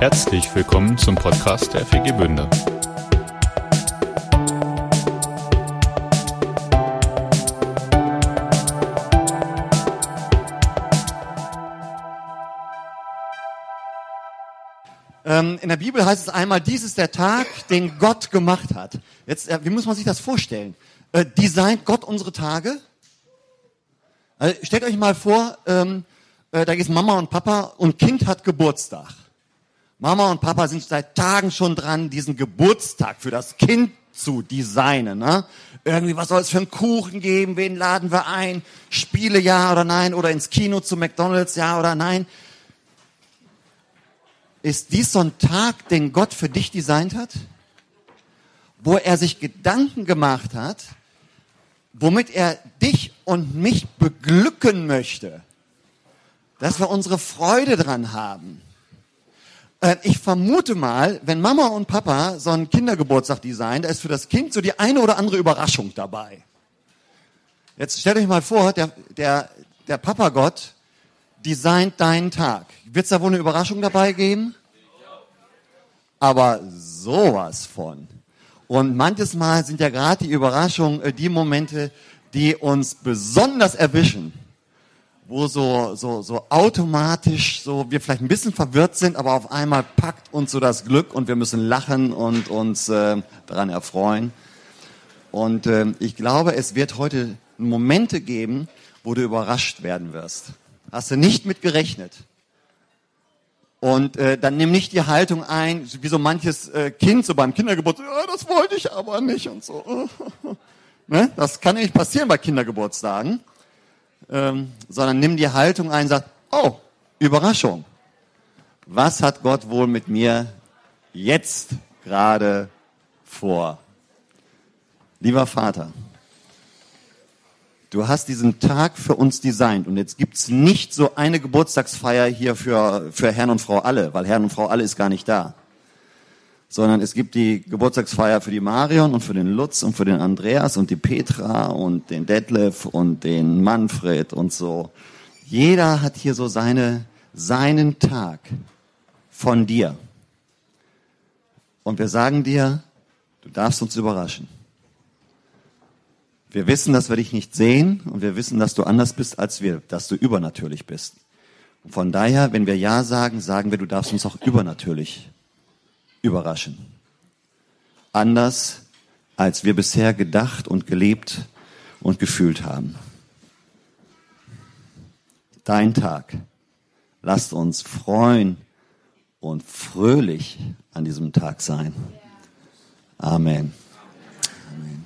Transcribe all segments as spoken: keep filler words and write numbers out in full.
Herzlich willkommen zum Podcast der F G Bünde. Ähm, in der Bibel heißt es einmal, dies ist der Tag, den Gott gemacht hat. Jetzt, äh, wie muss man sich das vorstellen? Äh, designt Gott unsere Tage? Also, stellt euch mal vor, ähm, äh, da ist Mama und Papa und Kind hat Geburtstag. Mama und Papa sind seit Tagen schon dran, diesen Geburtstag für das Kind zu designen. Ne? Irgendwie, was soll es für einen Kuchen geben? Wen laden wir ein? Spiele, ja oder nein? Oder ins Kino zu McDonald's, ja oder nein? Ist dies so ein Tag, den Gott für dich designt hat? Wo er sich Gedanken gemacht hat, womit er dich und mich beglücken möchte. Dass wir unsere Freude dran haben. Ich vermute mal, wenn Mama und Papa so einen Kindergeburtstag designen, da ist für das Kind so die eine oder andere Überraschung dabei. Jetzt stellt euch mal vor, der, der, der Papagott designt deinen Tag. Wird es da wohl eine Überraschung dabei geben? Aber sowas von. Und manches Mal sind ja gerade die Überraschungen die Momente, die uns besonders erwischen. Wo so, so, so automatisch, so wir vielleicht ein bisschen verwirrt sind, aber auf einmal packt uns so das Glück und wir müssen lachen und uns äh, daran erfreuen. Und äh, ich glaube, es wird heute Momente geben, wo du überrascht werden wirst. Hast du nicht mit gerechnet. Und äh, dann nimm nicht die Haltung ein, wie so manches äh, Kind so beim Kindergeburtstag, ja, das wollte ich aber nicht und so. Ne? Das kann nicht passieren bei Kindergeburtstagen. Ähm, sondern nimm die Haltung ein und sag, oh, Überraschung. Was hat Gott wohl mit mir jetzt gerade vor? Lieber Vater, du hast diesen Tag für uns designt und jetzt gibt's nicht so eine Geburtstagsfeier hier für, für Herrn und Frau Alle, weil Herrn und Frau Alle ist gar nicht da. Sondern es gibt die Geburtstagsfeier für die Marion und für den Lutz und für den Andreas und die Petra und den Detlef und den Manfred und so. Jeder hat hier so seine, seinen Tag von dir. Und wir sagen dir, du darfst uns überraschen. Wir wissen, dass wir dich nicht sehen und wir wissen, dass du anders bist als wir, dass du übernatürlich bist. Und von daher, wenn wir Ja sagen, sagen wir, du darfst uns auch übernatürlich überraschen. Anders, als wir bisher gedacht und gelebt und gefühlt haben. Dein Tag. Lasst uns freuen und fröhlich an diesem Tag sein. Amen. Amen.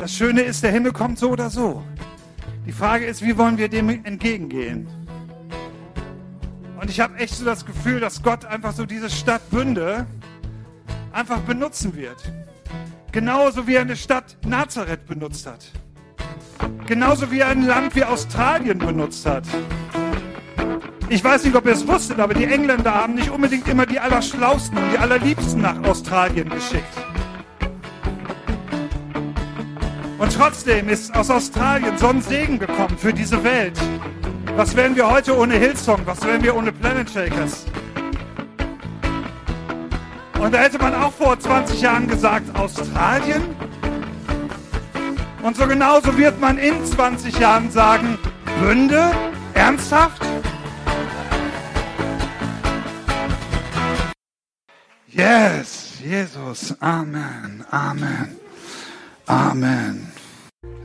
Das Schöne ist, der Himmel kommt so oder so. Die Frage ist, wie wollen wir dem entgegengehen? Und ich habe echt so das Gefühl, dass Gott einfach so diese Stadt Bünde einfach benutzen wird. Genauso wie er eine Stadt Nazareth benutzt hat. Genauso wie er ein Land wie Australien benutzt hat. Ich weiß nicht, ob ihr es wusstet, aber die Engländer haben nicht unbedingt immer die Allerschlausten und die Allerliebsten nach Australien geschickt. Und trotzdem ist aus Australien so ein Segen gekommen für diese Welt. Was wären wir heute ohne Hillsong? Was wären wir ohne Planet Shakers? Und da hätte man auch vor zwanzig Jahren gesagt, Australien? Und so genauso wird man in zwanzig Jahren sagen, Bünde? Ernsthaft? Yes, Jesus, Amen, Amen. Amen.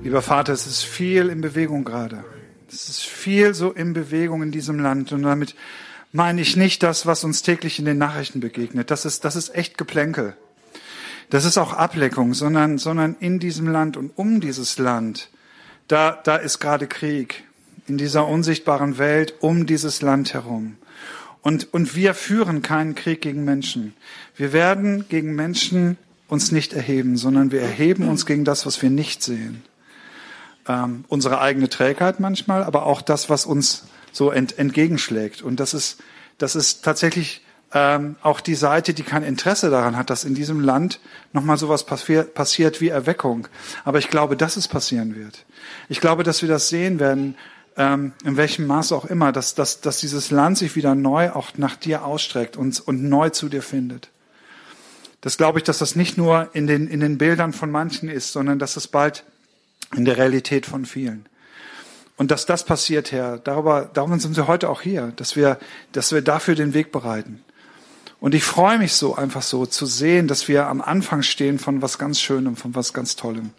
Lieber Vater, es ist viel in Bewegung gerade. Es ist viel so in Bewegung in diesem Land. Und damit meine ich nicht das, was uns täglich in den Nachrichten begegnet. Das ist, das ist echt Geplänkel. Das ist auch Ablenkung, sondern, sondern in diesem Land und um dieses Land, da, da ist gerade Krieg. In dieser unsichtbaren Welt um dieses Land herum. Und, und wir führen keinen Krieg gegen Menschen. Wir werden gegen Menschen uns nicht erheben, sondern wir erheben uns gegen das, was wir nicht sehen. Ähm, unsere eigene Trägheit manchmal, aber auch das, was uns so ent, entgegenschlägt. Und das ist, das ist tatsächlich ähm, auch die Seite, die kein Interesse daran hat, dass in diesem Land nochmal sowas passi- passiert wie Erweckung. Aber ich glaube, dass es passieren wird. Ich glaube, dass wir das sehen werden, ähm, in welchem Maße auch immer, dass, dass, dass dieses Land sich wieder neu auch nach dir ausstreckt und, und neu zu dir findet. Das glaube ich, dass das nicht nur in den, in den Bildern von manchen ist, sondern dass es bald in der Realität von vielen. Und dass das passiert, Herr, darüber, darum sind wir heute auch hier, dass wir, dass wir dafür den Weg bereiten. Und ich freue mich so, einfach so zu sehen, dass wir am Anfang stehen von was ganz Schönem, von was ganz Tollem.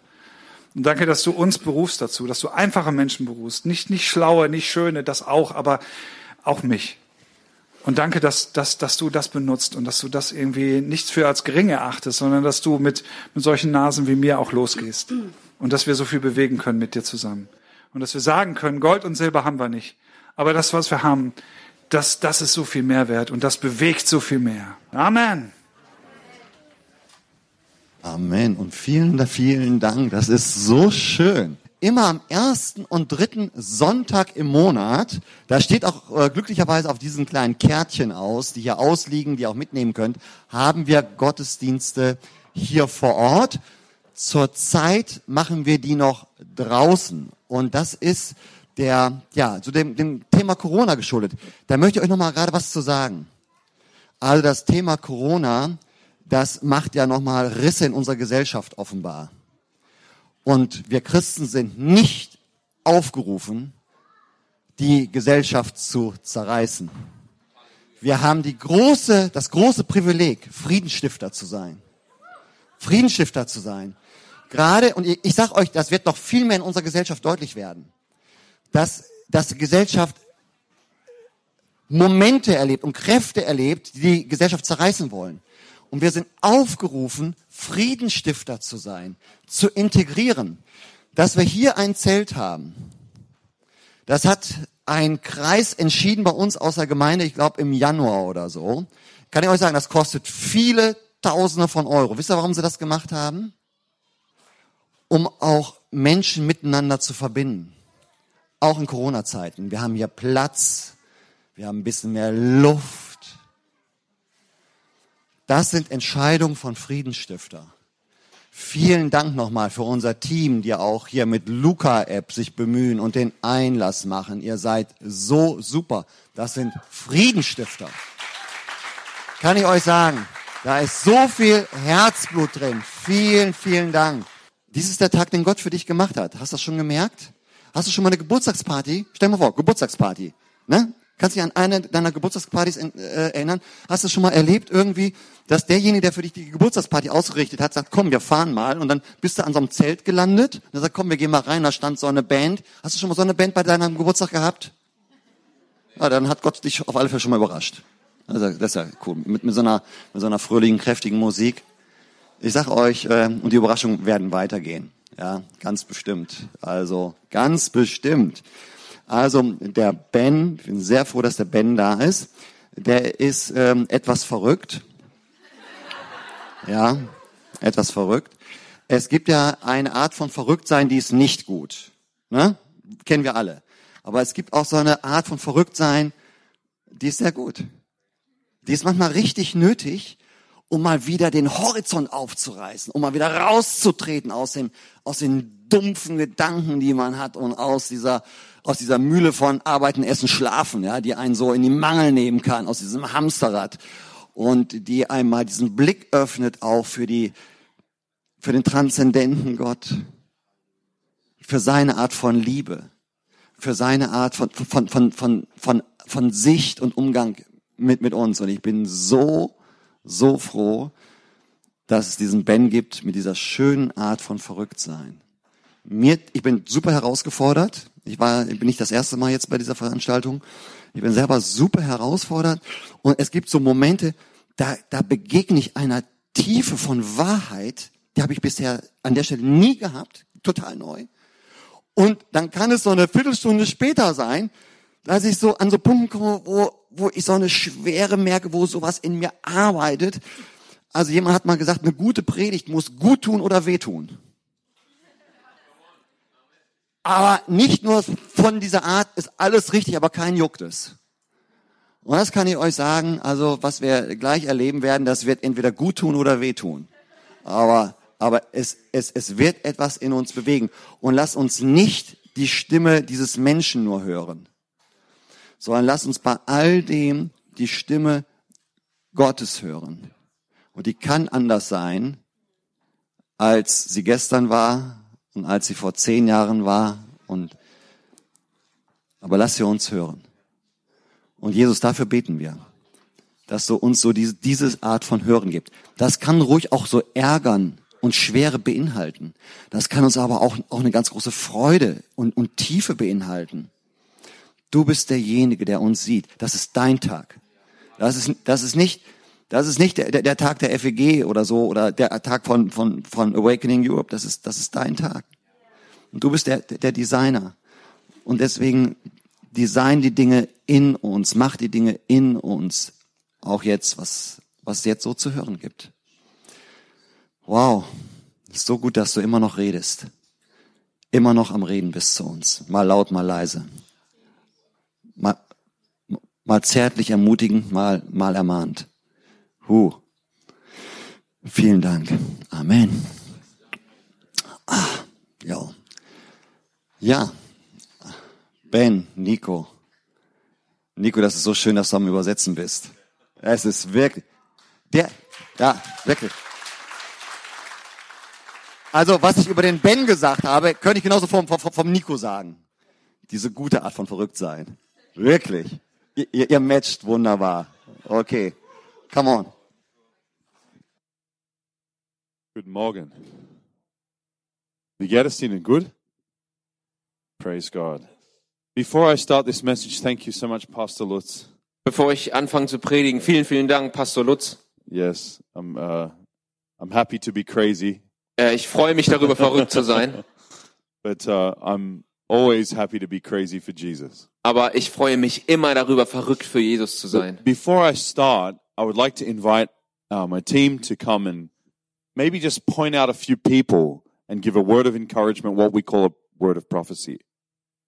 Und danke, dass du uns berufst dazu, dass du einfache Menschen berufst. Nicht, nicht schlaue, nicht schöne, das auch, aber auch mich. Und danke, dass, dass, dass du das benutzt und dass du das irgendwie nicht für als gering erachtest, sondern dass du mit, mit solchen Nasen wie mir auch losgehst. Und dass wir so viel bewegen können mit dir zusammen. Und dass wir sagen können, Gold und Silber haben wir nicht. Aber das, was wir haben, das, das ist so viel mehr wert und das bewegt so viel mehr. Amen. Amen. Und vielen, vielen Dank. Das ist so schön. Immer am ersten und dritten Sonntag im Monat, da steht auch äh, glücklicherweise auf diesen kleinen Kärtchen aus, die hier ausliegen, die ihr auch mitnehmen könnt, haben wir Gottesdienste hier vor Ort. Zurzeit machen wir die noch draußen. Und das ist der, ja, zu dem, dem Thema Corona geschuldet. Da möchte ich euch nochmal gerade was zu sagen. Also das Thema Corona, das macht ja nochmal Risse in unserer Gesellschaft offenbar. Und wir Christen sind nicht aufgerufen, die Gesellschaft zu zerreißen. Wir haben die große, das große Privileg, Friedensstifter zu sein. Friedensstifter zu sein. Gerade, und ich sag euch, das wird noch viel mehr in unserer Gesellschaft deutlich werden, dass, dass die Gesellschaft Momente erlebt und Kräfte erlebt, die die Gesellschaft zerreißen wollen. Und wir sind aufgerufen, Friedensstifter zu sein, zu integrieren. Dass wir hier ein Zelt haben, das hat ein Kreis entschieden bei uns aus der Gemeinde, ich glaube im Januar oder so. Kann ich euch sagen, das kostet viele Tausende von Euro. Wisst ihr, warum sie das gemacht haben? Um auch Menschen miteinander zu verbinden. Auch in Corona-Zeiten. Wir haben hier Platz, wir haben ein bisschen mehr Luft. Das sind Entscheidungen von Friedensstifter. Vielen Dank nochmal für unser Team, die auch hier mit Luca-App sich bemühen und den Einlass machen. Ihr seid so super. Das sind Friedensstifter. Kann ich euch sagen, da ist so viel Herzblut drin. Vielen, vielen Dank. Dies ist der Tag, den Gott für dich gemacht hat. Hast du das schon gemerkt? Hast du schon mal eine Geburtstagsparty? Stell dir mal vor, Geburtstagsparty, ne? Kannst du dich an eine deiner Geburtstagspartys erinnern? Hast du schon mal erlebt irgendwie, dass derjenige, der für dich die Geburtstagsparty ausgerichtet hat, sagt, komm, wir fahren mal. Und dann bist du an so einem Zelt gelandet. Und er sagt, komm, wir gehen mal rein. Da stand so eine Band. Hast du schon mal so eine Band bei deinem Geburtstag gehabt? Ja, dann hat Gott dich auf alle Fälle schon mal überrascht. Also, das ist ja cool. Mit, mit so einer, mit so einer fröhlichen, kräftigen Musik. Ich sag euch, äh, und die Überraschungen werden weitergehen. Ja, ganz bestimmt. Also, ganz bestimmt. Also der Ben, ich bin sehr froh, dass der Ben da ist, der ist ähm, etwas verrückt. Ja, etwas verrückt. Es gibt ja eine Art von Verrücktsein, die ist nicht gut. Ne? Kennen wir alle. Aber es gibt auch so eine Art von Verrücktsein, die ist sehr gut. Die ist manchmal richtig nötig, um mal wieder den Horizont aufzureißen, um mal wieder rauszutreten aus dem, aus den dumpfen Gedanken, die man hat und aus dieser, aus dieser Mühle von Arbeiten, Essen, Schlafen, ja, die einen so in die Mangel nehmen kann, aus diesem Hamsterrad und die einmal diesen Blick öffnet auch für die, für den transzendenten Gott, für seine Art von Liebe, für seine Art von, von, von, von, von, von Sicht und Umgang mit, mit uns. Und ich bin so So froh, dass es diesen Ben gibt mit dieser schönen Art von Verrücktsein. Mir, ich bin super herausgefordert. Ich war, ich bin nicht das erste Mal jetzt bei dieser Veranstaltung. Ich bin selber super herausgefordert. Und es gibt so Momente, da, da begegne ich einer Tiefe von Wahrheit, die habe ich bisher an der Stelle nie gehabt. Total neu. Und dann kann es so eine Viertelstunde später sein, dass ich so an so Punkten komme, wo, wo ich so eine Schwere merke, wo sowas in mir arbeitet. Also jemand hat mal gesagt, eine gute Predigt muss gut tun oder wehtun. Aber nicht nur von dieser Art ist alles richtig, aber keinen juckt es. Und das kann ich euch sagen, also was wir gleich erleben werden, das wird entweder gut tun oder wehtun. Aber, aber es, es, es wird etwas in uns bewegen. Und lasst uns nicht die Stimme dieses Menschen nur hören, sondern lasst uns bei all dem die Stimme Gottes hören. Und die kann anders sein, als sie gestern war und als sie vor zehn Jahren war. Und aber lasst sie uns hören. Und Jesus, dafür beten wir, dass du uns so diese, diese Art von Hören gibst. Das kann ruhig auch so ärgern und Schwere beinhalten. Das kann uns aber auch, auch eine ganz große Freude und, und Tiefe beinhalten. Du bist derjenige, der uns sieht. Das ist dein Tag. Das ist, das ist nicht, das ist nicht der, der Tag der F E G oder so oder der Tag von, von, von Awakening Europe. Das ist, das ist dein Tag. Und du bist der, der Designer. Und deswegen design die Dinge in uns, mach die Dinge in uns, auch jetzt, was was es jetzt so zu hören gibt. Wow, ist so gut, dass du immer noch redest, immer noch am Reden bist zu uns, mal laut, mal leise, mal, mal zärtlich ermutigend, mal mal ermahnt. Huh. Vielen Dank. Amen. Ah, ja, ja. Ben, Nico. Nico, das ist so schön, dass du am Übersetzen bist. Es ist wirklich, der, ja, wirklich. Also, was ich über den Ben gesagt habe, könnte ich genauso vom, vom, vom Nico sagen. Diese gute Art von Verrücktsein. Wirklich. Ihr, ihr, ihr matcht wunderbar. Okay. Come on. Guten Morgen. Wie geht es Ihnen? Gut? Praise God. Before I start this message, thank you so much, Pastor Lutz. Bevor ich anfange zu predigen, vielen, vielen Dank, Pastor Lutz. Yes, I'm, uh, I'm happy to be crazy. Äh, ich freue mich darüber, verrückt zu sein. But uh, I'm always happy to be crazy for Jesus. Aber ich freue mich immer darüber, verrückt für Jesus zu sein. But before I start, I would like to invite uh, my team to come and maybe just point out a few people and give a word of encouragement, what we call a word of prophecy.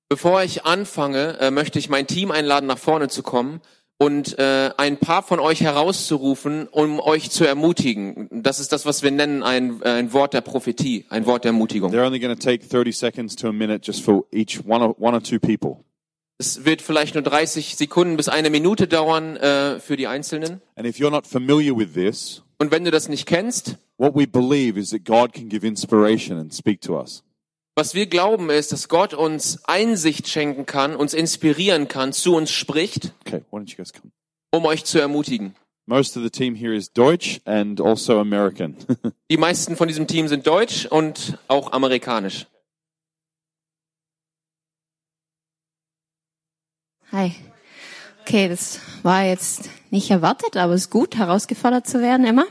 Bevor ich anfange, äh, möchte ich mein Team einladen, nach vorne zu kommen und äh, ein paar von euch herauszurufen, um euch zu ermutigen. Das ist das, was wir nennen, ein, ein Wort der Prophetie, ein Wort der Ermutigung. They're only going to take thirty seconds to a minute just for each one or, one or two people. Es wird vielleicht nur dreißig Sekunden bis eine Minute dauern äh, für die Einzelnen. And if you're not familiar with this, und wenn du das nicht kennst, what we believe is that God can give inspiration and speak to us. Was wir glauben ist, dass Gott uns Einsicht schenken kann, uns inspirieren kann, zu uns spricht, okay, why don't you guys come? Um euch zu ermutigen. Most of the team here is Deutsch and also American. Die meisten von diesem Team sind deutsch und auch amerikanisch. Hi. Okay, das war jetzt nicht erwartet, aber es ist gut, herausgefordert zu werden immer.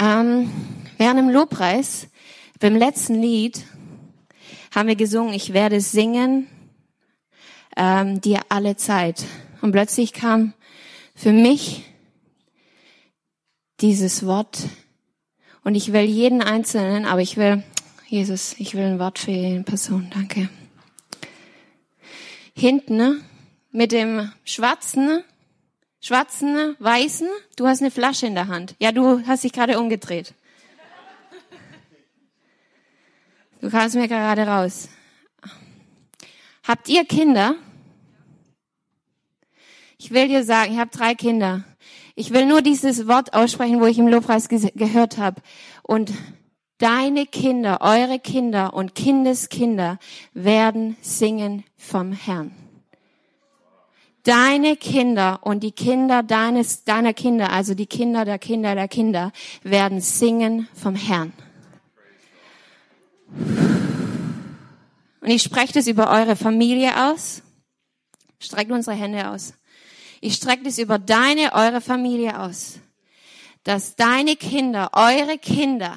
Ähm, während dem Lobpreis beim letzten Lied haben wir gesungen, ich werde singen ähm, dir alle Zeit. Und plötzlich kam für mich dieses Wort. Und ich will jeden Einzelnen, aber ich will, Jesus, ich will ein Wort für jede Person, danke. Hinten mit dem schwarzen, schwarzen, weißen, du hast eine Flasche in der Hand. Ja, du hast dich gerade umgedreht. Du kamst mir gerade raus. Habt ihr Kinder? Ich will dir sagen, ich habe drei Kinder. Ich will nur dieses Wort aussprechen, wo ich im Lobpreis ge- gehört habe. Und deine Kinder, eure Kinder und Kindeskinder werden singen vom Herrn. Deine Kinder und die Kinder deines, deiner Kinder, also die Kinder der Kinder der Kinder, werden singen vom Herrn. Und ich spreche das über eure Familie aus. Streckt unsere Hände aus. Ich strecke das über deine, eure Familie aus. Dass deine Kinder, eure Kinder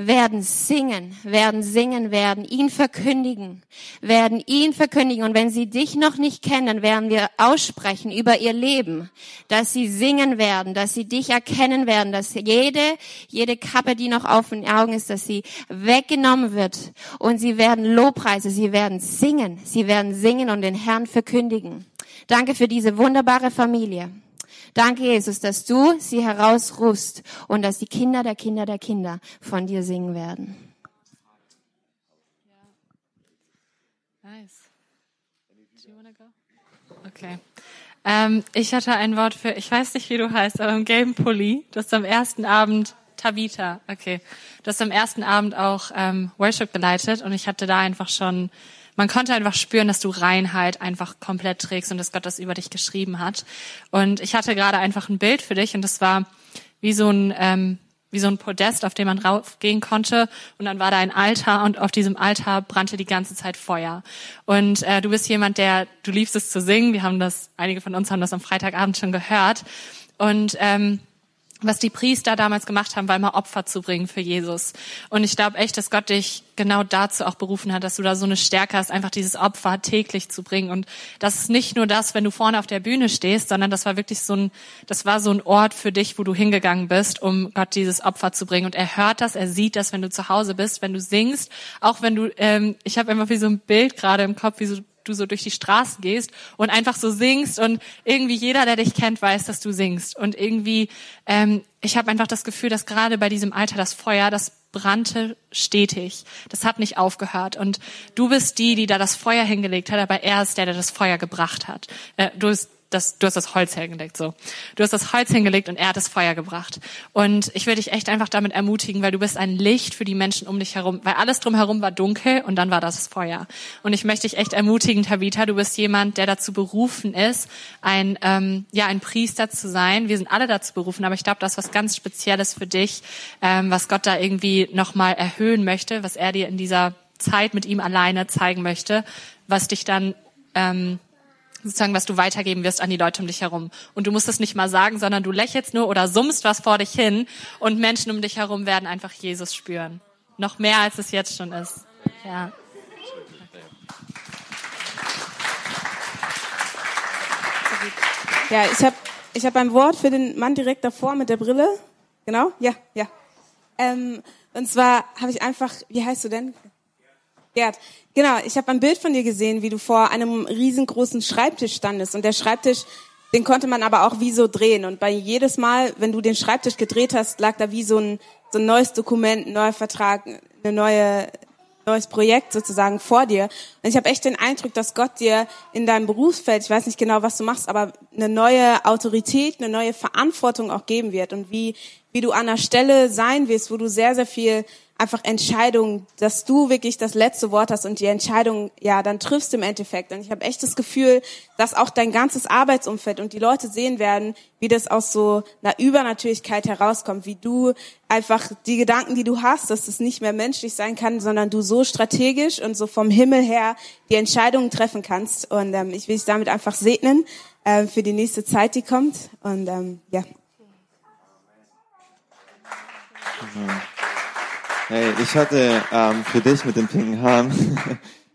werden singen, werden singen, werden ihn verkündigen, werden ihn verkündigen. Und wenn sie dich noch nicht kennen, dann werden wir aussprechen über ihr Leben, dass sie singen werden, dass sie dich erkennen werden, dass jede, jede Kappe, die noch auf den Augen ist, dass sie weggenommen wird. Und sie werden Lobpreise, sie werden singen, sie werden singen und den Herrn verkündigen. Danke für diese wunderbare Familie. Danke, Jesus, dass du sie herausrufst und dass die Kinder der Kinder der Kinder von dir singen werden. Nice. Do you wanna go? Okay. Ähm, ich hatte ein Wort für, ich weiß nicht, wie du heißt, aber im gelben Pulli, du hast am ersten Abend, Tabitha, okay, du hast am ersten Abend auch ähm, Worship geleitet und ich hatte da einfach schon... Man konnte einfach spüren, dass du Reinheit einfach komplett trägst und dass Gott das über dich geschrieben hat. Und ich hatte gerade einfach ein Bild für dich und das war wie so ein ähm, wie so ein Podest, auf dem man raufgehen konnte. Und dann war da ein Altar und auf diesem Altar brannte die ganze Zeit Feuer. Und äh, du bist jemand, der, du liebst es zu singen. Wir haben das, einige von uns haben das am Freitagabend schon gehört. Und ähm, was die Priester damals gemacht haben, war immer Opfer zu bringen für Jesus. Und ich glaube echt, dass Gott dich genau dazu auch berufen hat, dass du da so eine Stärke hast, einfach dieses Opfer täglich zu bringen. Und das ist nicht nur das, wenn du vorne auf der Bühne stehst, sondern das war wirklich so ein, das war so ein Ort für dich, wo du hingegangen bist, um Gott dieses Opfer zu bringen. Und er hört das, er sieht das, wenn du zu Hause bist, wenn du singst, auch wenn du, ähm, ich habe immer wie so ein Bild gerade im Kopf, wie so du so durch die Straßen gehst und einfach so singst und irgendwie jeder, der dich kennt, weiß, dass du singst. Und irgendwie, ähm, ich habe einfach das Gefühl, dass gerade bei diesem Alter das Feuer, das brannte stetig. Das hat nicht aufgehört. Und du bist die, die da das Feuer hingelegt hat, aber er ist der, der das Feuer gebracht hat. Äh, du bist Das, du hast das Holz hingelegt, so. Du hast das Holz hingelegt und er hat das Feuer gebracht. Und ich will dich echt einfach damit ermutigen, weil du bist ein Licht für die Menschen um dich herum, weil alles drumherum war dunkel und dann war das Feuer. Und ich möchte dich echt ermutigen, Tabitha, du bist jemand, der dazu berufen ist, ein, ähm, ja, ein Priester zu sein. Wir sind alle dazu berufen, aber ich glaube, das ist was ganz Spezielles für dich, ähm, was Gott da irgendwie nochmal erhöhen möchte, was er dir in dieser Zeit mit ihm alleine zeigen möchte, was dich dann, ähm, sozusagen, was du weitergeben wirst an die Leute um dich herum. Und du musst es nicht mal sagen, sondern du lächelst nur oder summst was vor dich hin und Menschen um dich herum werden einfach Jesus spüren. Noch mehr, als es jetzt schon ist. Ja. Ja, ich habe ich hab ein Wort für den Mann direkt davor mit der Brille. Genau? Ja, ja. Ähm, und zwar habe ich einfach, wie heißt du denn? Gerd. Genau, ich habe ein Bild von dir gesehen, wie du vor einem riesengroßen Schreibtisch standest. Und der Schreibtisch, den konnte man aber auch wie so drehen. Und bei jedes Mal, wenn du den Schreibtisch gedreht hast, lag da wie so ein, so ein neues Dokument, ein neuer Vertrag, ein neue, neues Projekt sozusagen vor dir. Und ich habe echt den Eindruck, dass Gott dir in deinem Berufsfeld, ich weiß nicht genau, was du machst, aber eine neue Autorität, eine neue Verantwortung auch geben wird. Und wie, wie du an der Stelle sein wirst, wo du sehr, sehr viel... einfach Entscheidungen, dass du wirklich das letzte Wort hast und die Entscheidung ja dann triffst im Endeffekt. Und ich habe echt das Gefühl, dass auch dein ganzes Arbeitsumfeld und die Leute sehen werden, wie das aus so einer Übernatürlichkeit herauskommt, wie du einfach die Gedanken, die du hast, dass es nicht mehr menschlich sein kann, sondern du so strategisch und so vom Himmel her die Entscheidungen treffen kannst. Und ähm, ich will dich damit einfach segnen äh, für die nächste Zeit, die kommt. Und ähm, ja. Mhm. Hey, ich hatte ähm, für dich mit den pinken Haaren,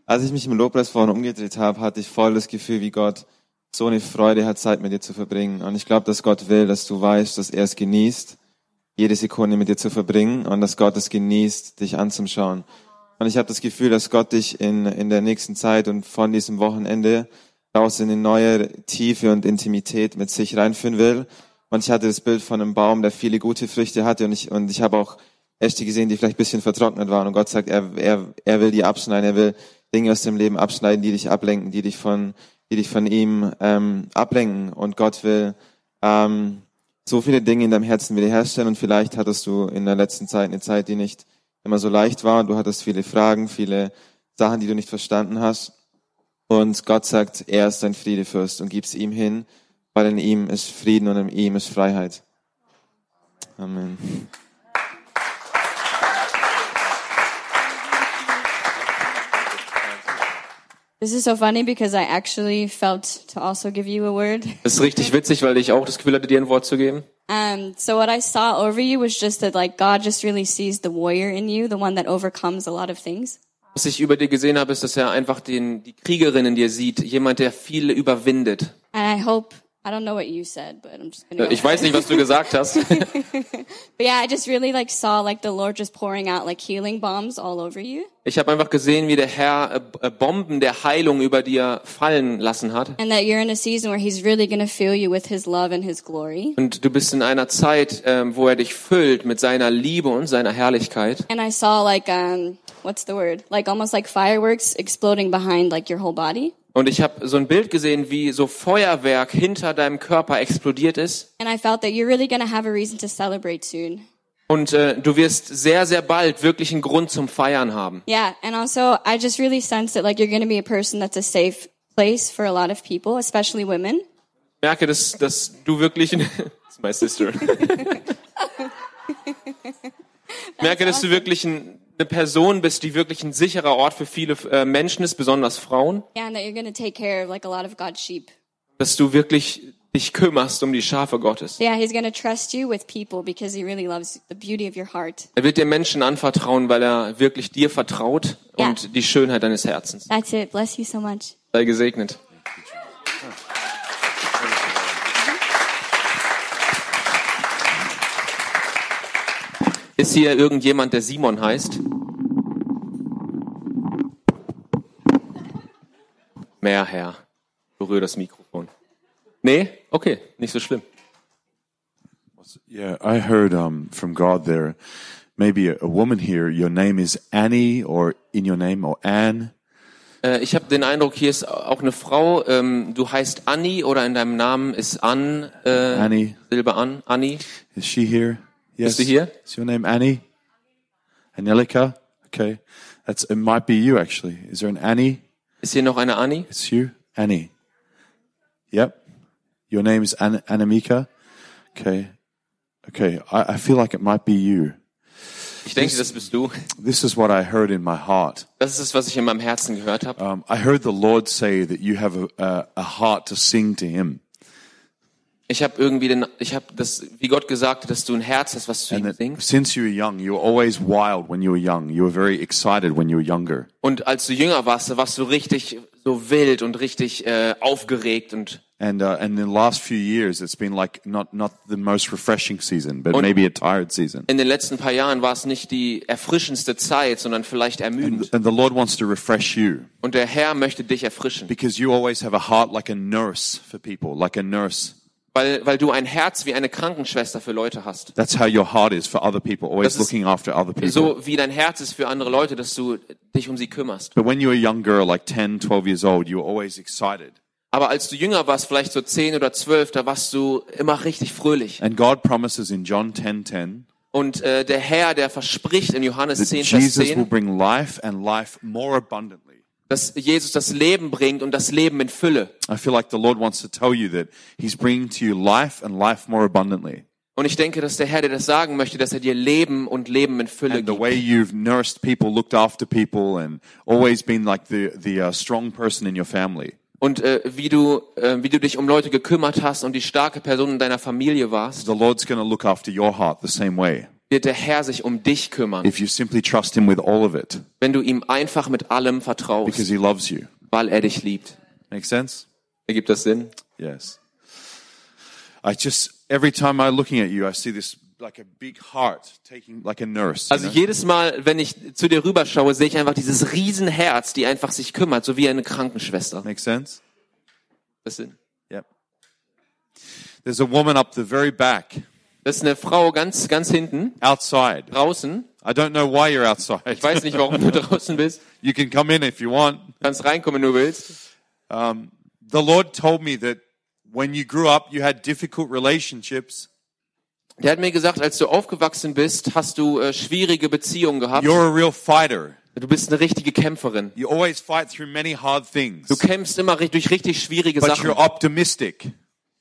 als ich mich im Lobpreis vorhin umgedreht habe, hatte ich voll das Gefühl, wie Gott so eine Freude hat, Zeit mit dir zu verbringen. Und ich glaube, dass Gott will, dass du weißt, dass er es genießt, jede Sekunde mit dir zu verbringen und dass Gott es genießt, dich anzuschauen. Und ich habe das Gefühl, dass Gott dich in in der nächsten Zeit und von diesem Wochenende raus in eine neue Tiefe und Intimität mit sich reinführen will. Und ich hatte das Bild von einem Baum, der viele gute Früchte hatte und ich und ich habe auch Äste gesehen, die vielleicht ein bisschen vertrocknet waren. Und Gott sagt, er, er, er will die abschneiden, er will Dinge aus dem Leben abschneiden, die dich ablenken, die dich von, die dich von ihm ähm, ablenken. Und Gott will ähm, so viele Dinge in deinem Herzen wiederherstellen. Und vielleicht hattest du in der letzten Zeit eine Zeit, die nicht immer so leicht war. Und du hattest viele Fragen, viele Sachen, die du nicht verstanden hast. Und Gott sagt, er ist dein Friedefürst und gib's ihm hin, weil in ihm ist Frieden und in ihm ist Freiheit. Amen. This is so funny because I actually felt to also give you a word. Das ist richtig witzig, weil ich auch das Gefühl hatte, dir ein Wort zu geben. Um, so what I saw over you was just that, like, God just really sees the warrior in you, the one that overcomes a lot of things. Was ich über dir gesehen habe, ist, dass er einfach den die Kriegerin in dir sieht, jemand, der viele überwindet. And I hope I don't know what you said, but I'm just gonna go. Ich weiß nicht, was du gesagt hast. But yeah, I just really like saw like the Lord just pouring out like healing bombs all over you. Ich habe einfach gesehen, wie der Herr äh, äh, Bomben der Heilung über dir fallen lassen hat. And that you're in a season where he's really going to fill you with his love and his glory. Und du bist in einer Zeit, ähm, wo er dich füllt mit seiner Liebe und seiner Herrlichkeit. And I saw like um what's the word? Like almost like fireworks exploding behind like your whole body. Und ich habe so ein Bild gesehen, wie so Feuerwerk hinter deinem Körper explodiert ist. And I felt that you're really going to have a reason to celebrate soon. Und äh, du wirst sehr, sehr bald wirklich einen Grund zum Feiern haben. Yeah, and also I just really sense that like you're going to be a person that's a safe place for a lot of people, especially women. Ich merke, dass, dass du wirklich... It's my sister. Ich merke, dass du wirklich ein... eine Person bist, die wirklich ein sicherer Ort für viele äh, Menschen ist, besonders Frauen. Yeah, and that you're going to take care of like a lot of God's sheep. Dass du wirklich dich kümmerst um die Schafe Gottes. Yeah, he's going to trust you with people because he really loves the beauty of your heart. Er wird dir Menschen anvertrauen, weil er wirklich dir vertraut, yeah, und die Schönheit deines Herzens. That's it. Bless you so much. Sei gesegnet. Ist hier irgendjemand, der Simon heißt? Mehr Herr, berühr das Mikrofon. Nee? Okay, nicht so schlimm. Yeah, I heard um, from God there, maybe a woman here, your name is Annie or in your name or Anne. Äh, ich habe den Eindruck, hier ist auch eine Frau, ähm, du heißt Annie oder in deinem Namen ist Ann, äh, Annie. Silber Ann, Annie. Is she here? Yes. Bist du hier? Is your name Annie? Annelika? Okay. That's, it might be you actually. Is there an Annie? Ist hier noch eine Annie? It's you. Annie. Yep. Your name is An- Anamika. Okay. Okay. I, I feel like it might be you. Ich denke, this, das bist du. This is what I heard in my heart. Das ist es, was ich in meinem Herzen gehört habe. Um, I heard the Lord say that you have a, a heart to sing to him. Ich habe irgendwie den, ich habe das, wie Gott gesagt hat, dass du ein Herz hast, was zu ihm singt. Since you were young, you were always wild when you were young. You were very excited when you were younger. Und als du jünger warst, warst du richtig so wild und richtig äh, aufgeregt und. And uh, and in the last few years, it's been like not not the most refreshing season, but maybe a tired season. In den letzten paar Jahren war es nicht die erfrischendste Zeit, sondern vielleicht ermüdend. And, and the Lord wants to refresh you. Und der Herr möchte dich erfrischen. Because you always have a heart like a nurse for people, like a nurse. Weil, weil du ein Herz wie eine Krankenschwester für Leute hast. That's how your heart is for other people, always looking after other people. So wie dein Herz ist für andere Leute, dass du dich um sie kümmerst. But when you were a young girl, like ten, twelve years old, you were always excited. Aber als du jünger warst, vielleicht so zehn oder zwölf, da warst du immer richtig fröhlich. And God promises in John ten ten. Und äh, der Herr, der verspricht in Johannes zehn, Vers zehn, Jesus will bring life and life more abundantly. Dass Jesus das Leben bringt und das Leben in Fülle. I feel like the Lord wants to tell you that he's bringing to you life and life more abundantly. Und ich denke, dass der Herr dir das sagen möchte, dass er dir Leben und Leben in Fülle and gibt. The way you've nursed people, looked after people and always been like the the uh, strong person in your family. Und äh, wie du äh, wie du dich um Leute gekümmert hast und die starke Person in deiner Familie warst. The Lord's going to look after your heart the same way. Wird der Herr sich um dich kümmern, if you simply trust him with all of it, wenn du ihm einfach mit allem vertraust, because he loves you, weil er dich liebt. Make sense? Ergibt das Sinn? Yes. I just every time I'm looking at you, I see this like a big heart taking like a nurse. Also know? Jedes Mal, wenn ich zu dir rüberschaue, sehe ich einfach dieses riesen Herz, die einfach sich kümmert, so wie eine Krankenschwester. Make sense? Das Sinn? Yep. There's a woman up the very back. Das ist eine Frau ganz, ganz hinten. Outside. Draußen. I don't know why you're outside. Ich weiß nicht, warum du draußen bist. You can come in if you want. Du kannst reinkommen, wenn du willst. Um, the Lord told me that when you grew up, you had difficult relationships. Der hat mir gesagt, als du aufgewachsen bist, hast du äh, schwierige Beziehungen gehabt. You're a real fighter. Du bist eine richtige Kämpferin. You always fight through many hard things. Du kämpfst immer durch richtig schwierige But Sachen. But you're optimistic.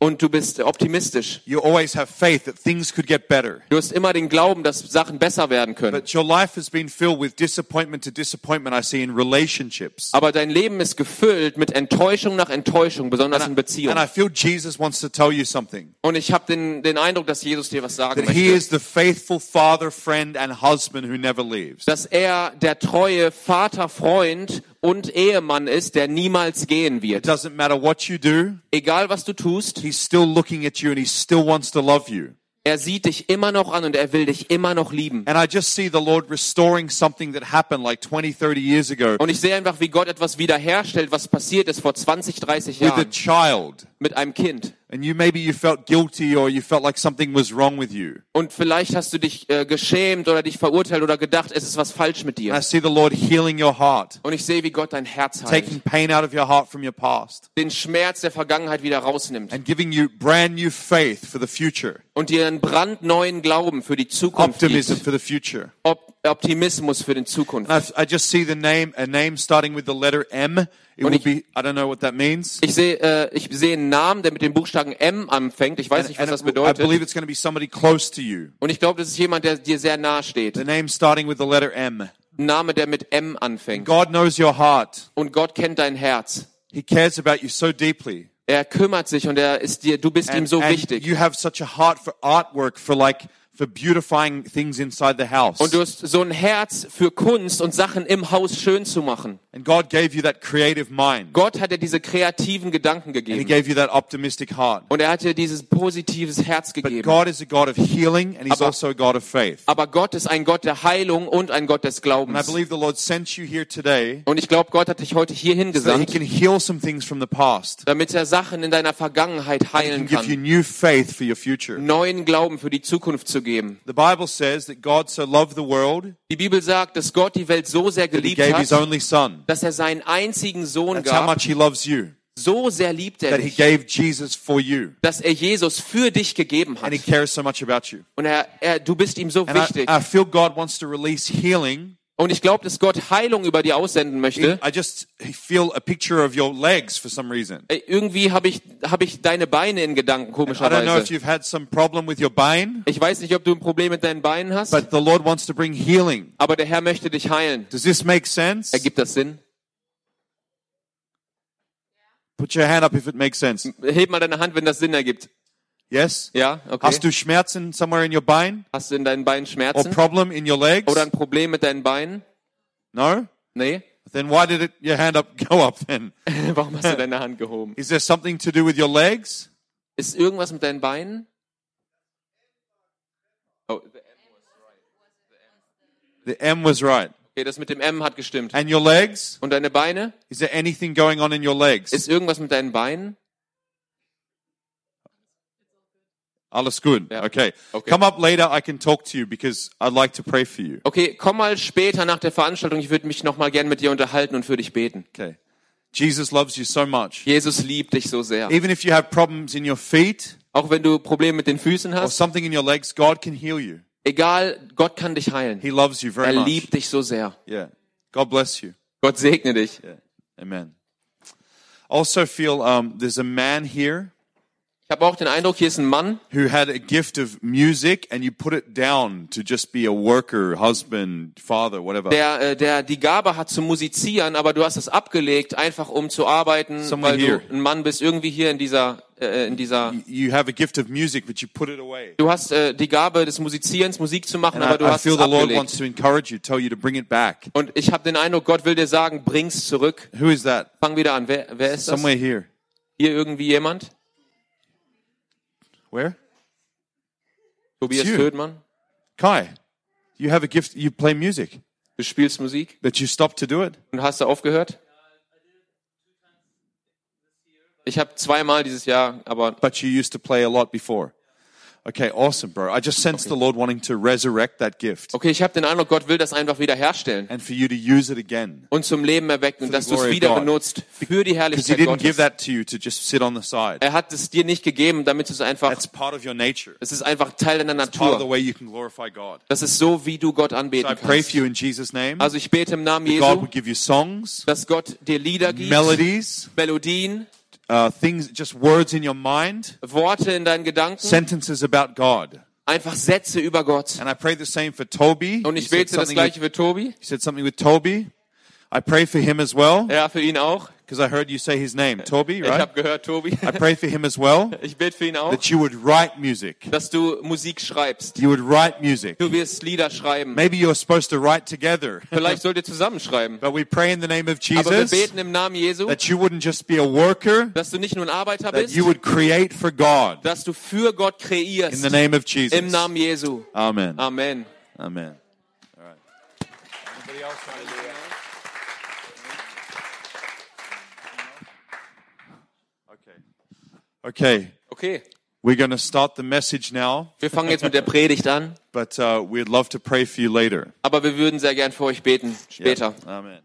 Und du bist optimistisch. You always have faith that things could get better. Du hast immer den Glauben, dass Sachen besser werden können. But your life has been filled with disappointment to disappointment. I see in relationships. Aber dein Leben ist gefüllt mit Enttäuschung nach Enttäuschung, besonders in Beziehungen. And I feel Jesus wants to tell you something. Und ich habe den den Eindruck, dass Jesus dir was sagen möchte. That he is the faithful father, friend and husband who never leaves. Dass er der treue Vater, Freund und Ehemann ist, der niemals gehen wird. It doesn't matter what you do. Egal was du tust. He's still looking at you and he still wants to love you. Er sieht dich immer noch an und er will dich immer noch lieben. And I just see the Lord restoring something that happened like twenty, thirty years ago. Und ich sehe einfach, wie Gott etwas wiederherstellt, was passiert ist vor zwanzig, dreißig Jahren. With a child. Mit einem Kind. And you maybe you felt guilty or you felt like something was wrong with you. Und vielleicht hast du dich äh, geschämt oder dich verurteilt oder gedacht, es ist was falsch mit dir. And I see the Lord healing your heart. Und ich sehe, wie Gott dein Herz heilt. Taking pain out of your heart from your past. Den Schmerz der Vergangenheit wieder rausnimmt. And giving you brand new faith for the future. Und dir einen brandneuen Glauben für die Zukunft. Optimism gibt. For the future. Op- Optimismus für die Zukunft. And I just see the name, a name starting with the letter M. It will be, I don't know what that means. Ich sehe, äh, ich sehe einen Namen, der mit dem Buchstaben M anfängt. Ich weiß and, nicht, was das bedeutet. I believe it's going to be somebody close to you. Und ich glaube, das ist jemand, der dir sehr nahe steht. The name starting with the letter M. Name, der mit M anfängt. God knows your heart. Und Gott kennt dein Herz. He cares about you so deeply. Er kümmert sich und er ist dir. Du bist and, ihm so and wichtig. You have such a heart for artwork, for like. For beautifying things inside the house. Und du hast so ein Herz für Kunst und Sachen im Haus schön zu machen. And God gave you that creative mind. Gott hat dir diese kreativen Gedanken gegeben. And he gave you that optimistic heart. Und er hat dir dieses positives Herz gegeben. But God is a God of healing and he's aber, also a God of faith. Aber Gott ist ein Gott der Heilung und ein Gott des Glaubens. And I believe the Lord sent you here today. Und ich glaube, Gott hat dich heute hierhin gesandt. So that he can heal some things from the past. Damit er Sachen in deiner Vergangenheit heilen kann. And he can give you new faith for your future. Neuen Glauben für die Zukunft zu geben. The Bible says that God so loved the world. Die Bibel sagt, dass Gott die Welt so sehr geliebt hat, that he gave his only son. Dass er seinen einzigen Sohn gab. That's how much he loves you. So sehr liebt er dich, that he gave Jesus for you. Dass er Jesus für dich gegeben hat. And he cares so much about you. Und er, er, du bist ihm so and wichtig. I, I feel God wants to release healing. Und ich glaube, dass Gott Heilung über dir aussenden möchte. I just feel a picture of your legs for some reason. Irgendwie habe ich habe ich deine Beine in Gedanken, komischerweise. I don't know if you've had some problem with your bein. Ich weiß nicht, ob du ein Problem mit deinen Beinen hast. But the Lord wants to bring healing. Aber der Herr möchte dich heilen. Does this make sense? Ergibt das Sinn? Put your hand up if it makes sense. Heb mal deine Hand, wenn das Sinn ergibt. Yes? Ja, okay. Hast du Schmerzen somewhere in your bein? Hast du in deinen Beinen Schmerzen? Or problem in your legs? Oder ein Problem mit deinen Beinen? No? Nee. Then why did it, your hand up go up then? Warum hast du deine Hand gehoben? Is there something to do with your legs? Ist irgendwas mit deinen Beinen? Oh, the M was right. The M was right. Okay, das mit dem M hat gestimmt. And your legs? Und deine Beine? Is there anything going on in your legs? Ist irgendwas mit deinen Beinen? Alles gut. Yeah. Okay. okay. Come up later, I can talk to you because I'd like to pray for you. Okay, komm mal später nach der Veranstaltung, ich würde mich noch mal gern mit dir unterhalten und für dich beten. Okay. Jesus loves you so much. Jesus liebt dich so sehr. Even if you have problems in your feet, auch wenn du Probleme mit den Füßen hast, or something in your legs, God can heal you. Egal, Gott kann dich heilen. He loves you very er much. Er liebt dich so sehr. Yeah. God bless you. Gott segne dich. Yeah. Amen. Also feel um there's a man here. Ich habe auch den Eindruck, hier ist ein Mann, who had a gift of music and you put it down to just be a worker, husband, father, whatever. Der, der die Gabe hat zu musizieren, aber du hast es abgelegt, einfach um zu arbeiten, Somewhere weil here. Du ein Mann bist, irgendwie hier in dieser äh, in dieser. You have a gift of music, but you put it away. Du hast äh, die Gabe des Musizierens, Musik zu machen, and aber I, du I hast es abgelegt. I feel the Lord wants to encourage you, tell you to bring it back. Und ich habe den Eindruck, Gott will dir sagen, bring's zurück. Who is that? Fang wieder an. Wer, wer ist Somewhere das? Somewhere here. Hier irgendwie jemand? Where? Tobias Födmann. Kai, you have a gift, you play music. Du spielst Musik. But you stopped to do it. Und hast du aufgehört? Ich habe zweimal dieses Jahr, aber... But you used to play a lot before. Okay, awesome, bro. I just sense okay. the Lord wanting to resurrect that gift. Okay, ich habe den Eindruck, Gott will das einfach wiederherstellen. And for you to use it again. Und zum Leben erwecken, dass du es wieder benutzt für die Herrlichkeit Gottes. Because he didn't give that to you to just sit on the side. Er hat es dir nicht gegeben, damit du es einfach. That's part of your nature. Es ist einfach Teil deiner Natur. It's part of the way you can glorify God. Das ist so, wie du Gott anbeten kannst. So I pray for you in Jesus' name. Also ich bete im Namen Jesu. God will give you songs. Dass Gott dir Lieder gibt. Melodies. Melodien. uh, things, just words in your mind, Worte in deinen Gedanken, sentences about God. Einfach Sätze über Gott. And I pray the same for Toby. Und ich bete das Gleiche für Toby. He said something with Toby. I pray for him as well. Ja, für ihn auch. Because I heard you say his name, Toby, right? Ich habe gehört Toby. I pray for him as well. Ich bete für ihn auch. That you would write music. Dass du Musik schreibst. You would write music. Du wirst Lieder schreiben. Maybe you're supposed to write together. Vielleicht sollt ihr zusammen schreiben. But we pray in the name of Jesus. Aber wir beten im Namen Jesu. That you wouldn't just be a worker. Dass du nicht nur ein Arbeiter bist. That you would create for God. Dass du für Gott kreierst. In the name of Jesus. Im Namen Jesu. Amen. Amen. Amen. All right. Anybody else? Hallelujah. Okay. Okay. We're going to start the message now. Wir fangen jetzt mit der Predigt an. But uh, we'd love to pray for you later. Aber wir würden sehr gern für euch beten später. Yeah. Amen.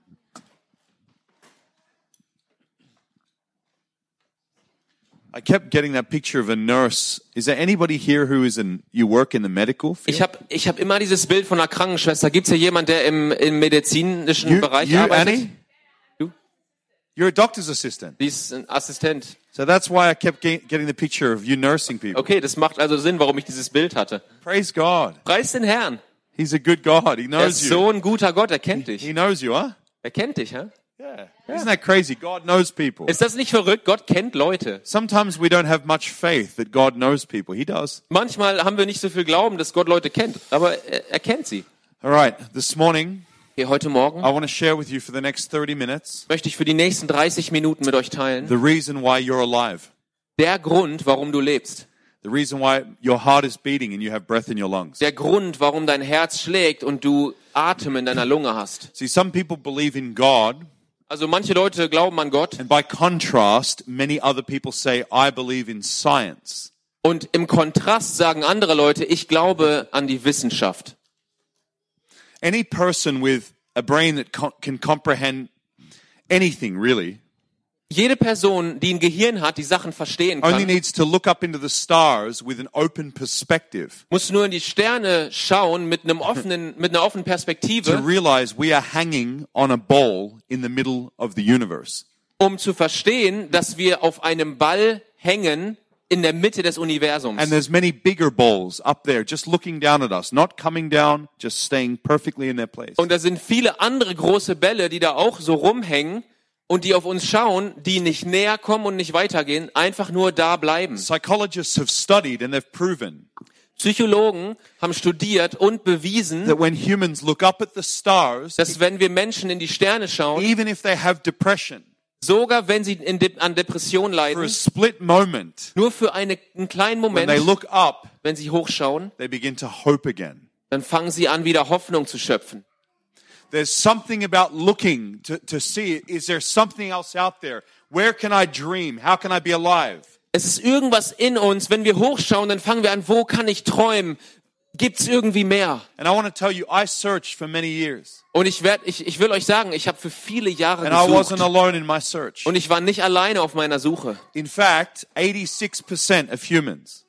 I kept getting that picture of a nurse. Is there anybody here who is in you work in the medical field? Ich habe ich habe immer dieses Bild von einer Krankenschwester. Gibt's hier jemand, der im im medizinischen you, Bereich you, arbeitet? Annie? You're a doctor's assistant. Sie ist ein Assistent. So that's why I kept getting the picture of you nursing people. Okay, das macht also Sinn, warum ich dieses Bild hatte. Praise God. Preis den Herrn. He's a good God. He knows you. Er ist you. So ein guter Gott, er kennt dich. He knows you, huh? Er kennt dich, huh? Yeah. Isn't that crazy? God knows people. Ist das nicht verrückt? Gott kennt Leute. Sometimes we don't have much faith that God knows people. He does. Manchmal haben wir nicht so viel Glauben, dass Gott Leute kennt, aber er, er kennt sie. All right, this morning heute Morgen I want to share with you for the next thirty minutes, möchte ich für die nächsten dreißig Minuten mit euch teilen. The reason why you're alive. Der Grund, warum du lebst. The reason why your heart is beating and you have breath in your lungs. Der Grund, warum dein Herz schlägt und du Atem in deiner Lunge hast. See, some people believe in God. Also manche Leute glauben an Gott. And by contrast, many other people say, I believe in science. Und im Kontrast sagen andere Leute, ich glaube an die Wissenschaft. Any person with a brain that co- can comprehend anything, really. Jede Person, die ein Gehirn hat, die Sachen verstehen kann. Only needs to look up into the stars with an open perspective. Muss nur in die Sterne schauen mit einem offenen mit einer offenen Perspektive. To realize we are hanging on a ball in the middle of the universe. Um zu verstehen, dass wir auf einem Ball hängen. In der Mitte des Universums. And there's many bigger balls up there just looking down at us, not coming down, just staying perfectly in their place. Und da sind viele andere große Bälle, die da auch so rumhängen und die auf uns schauen, die nicht näher kommen und nicht weitergehen, einfach nur da bleiben. Psychologists have studied and they've proven. Psychologen haben studiert und bewiesen, that when humans look up at the stars, dass wenn wir Menschen in die Sterne schauen, even if they have depression, sogar wenn sie in De- an Depression leiden, for a split moment, nur für eine, einen kleinen Moment, when they look up, wenn sie hochschauen, they begin to hope again. Dann fangen sie an, wieder Hoffnung zu schöpfen. There's something about looking to, to see, is there something else out there? Where can I dream? How can I be alive? Es ist irgendwas in uns, wenn wir hochschauen, dann fangen wir an, wo kann ich träumen? Gibt's irgendwie mehr? And I want to tell you, I searched for many years. Und ich werde ich ich will euch sagen, ich habe für viele Jahre and gesucht. I wasn't alone in my search. Und ich war nicht alleine auf meiner Suche. In fact, eighty-six percent of humans.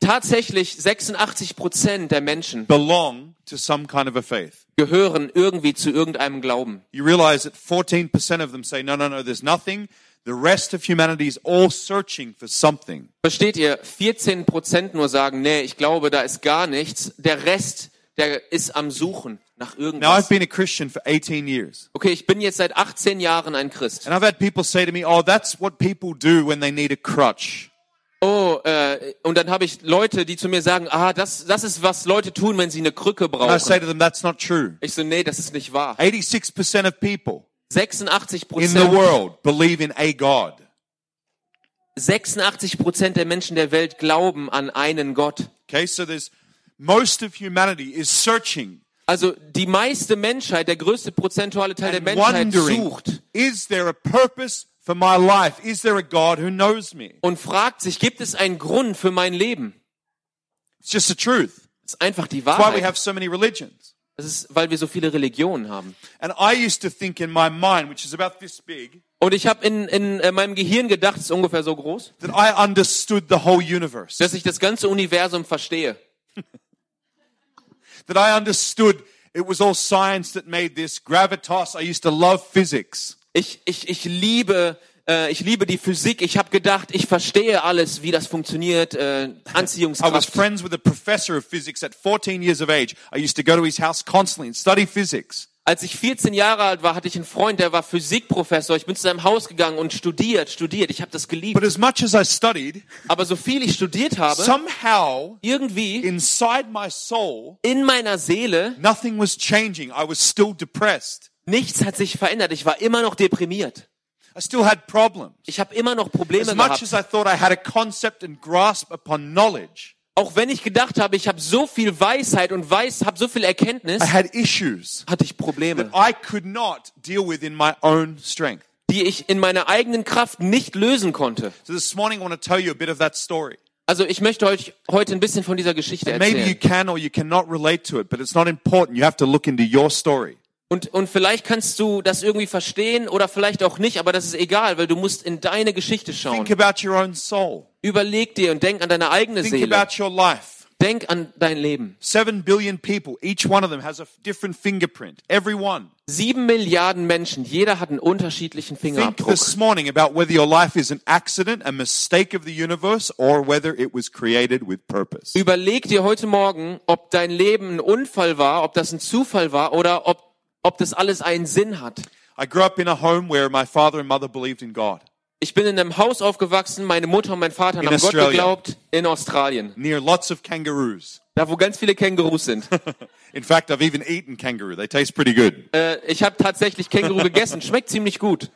Tatsächlich sechsundachtzig Prozent der Menschen belong to some kind of a faith. Gehören irgendwie zu irgendeinem Glauben. You realize that fourteen percent of them say no no no there's nothing. The rest of humanity is all searching for something. Versteht ihr? vierzehn Prozent nur sagen, nee, ich glaube, da ist gar nichts. Der Rest, der ist am Suchen nach irgendwas. Now I've been a Christian for eighteen years. Okay, ich bin jetzt seit achtzehn Jahren ein Christ. And I've had people say to me, oh, that's what people do when they need a crutch. Oh, äh, und dann habe ich Leute, die zu mir sagen, ah, das, das ist, was Leute tun, wenn sie eine Krücke brauchen. And I say to them, that's not true. Ich so, nee, das ist nicht wahr. eighty-six percent of people sechsundachtzig Prozent in the world believe in a God. sechsundachtzig Prozent der Menschen der Welt glauben an einen Gott. Okay, so there's most of humanity is searching. Also die meiste Menschheit, der größte prozentuale Teil der Menschheit sucht. Is there a purpose for my life? Is there a God who knows me? Und fragt sich, gibt es einen Grund für mein Leben? It's just the truth. Es ist einfach die Wahrheit. That's why we have so many religions. Das ist, weil wir so viele Religionen haben. And I used to think in my mind, which is about this big, und ich habe in, in in meinem Gehirn gedacht, ist ungefähr so groß, that I understood the whole universe. Dass ich das ganze Universum verstehe. That I understood it was all science that made this, gravitas. I used to love physics. Ich ich ich liebe Äh, ich liebe die Physik. Ich habe gedacht, ich verstehe alles, wie das funktioniert. Äh, Anziehungskraft. I was friends with a professor of physics at fourteen years of age. I used to go to his house constantly and study physics. Als ich vierzehn Jahre alt war, hatte ich einen Freund, der war Physikprofessor. Ich bin zu seinem Haus gegangen und studiert, studiert. Ich habe das geliebt. But as much as I studied, aber so viel ich studiert habe, somehow, irgendwie, inside my soul, in meiner Seele, nothing was changing. I was still depressed. Nichts hat sich verändert. Ich war immer noch deprimiert. I still had problems. Ich habe immer noch Probleme gehabt. As much as I thought I had a concept and grasp upon knowledge, auch wenn ich gedacht habe, ich habe so viel Weisheit und weiß, habe so viel Erkenntnis, I had issues, hatte ich Probleme, that I could not deal with in my own strength, die ich in meiner eigenen Kraft nicht lösen konnte. So this morning I want to tell you a bit of that story. Also ich möchte euch heute ein bisschen von dieser Geschichte erzählen. Maybe you can or you cannot relate to it, but it's not important. You have to look into your story. Und, und vielleicht kannst du das irgendwie verstehen oder vielleicht auch nicht, aber das ist egal, weil du musst in deine Geschichte schauen. Think about your own soul. Überleg dir und denk an deine eigene Think Seele. About your life. Denk an dein Leben. Seven billion people, each one of them has a different fingerprint. Everyone. Sieben Milliarden Menschen, jeder hat einen unterschiedlichen Fingerabdruck. Think this morning about whether your life is an accident, a mistake of the universe, or whether it was created with purpose. Überleg dir heute Morgen, ob dein Leben ein Unfall war, ob das ein Zufall war oder ob ob das alles einen Sinn hat. I grew up in a home where my father and mother believed in God. Ich bin in einem Haus aufgewachsen, meine Mutter und mein Vater haben an Gott geglaubt, in Australien. Near lots of kangaroos. Da, wo ganz viele Kängurus sind. In fact, I've even eaten kangaroo. They taste pretty good. Äh, ich habe tatsächlich Känguru gegessen. Schmeckt ziemlich gut.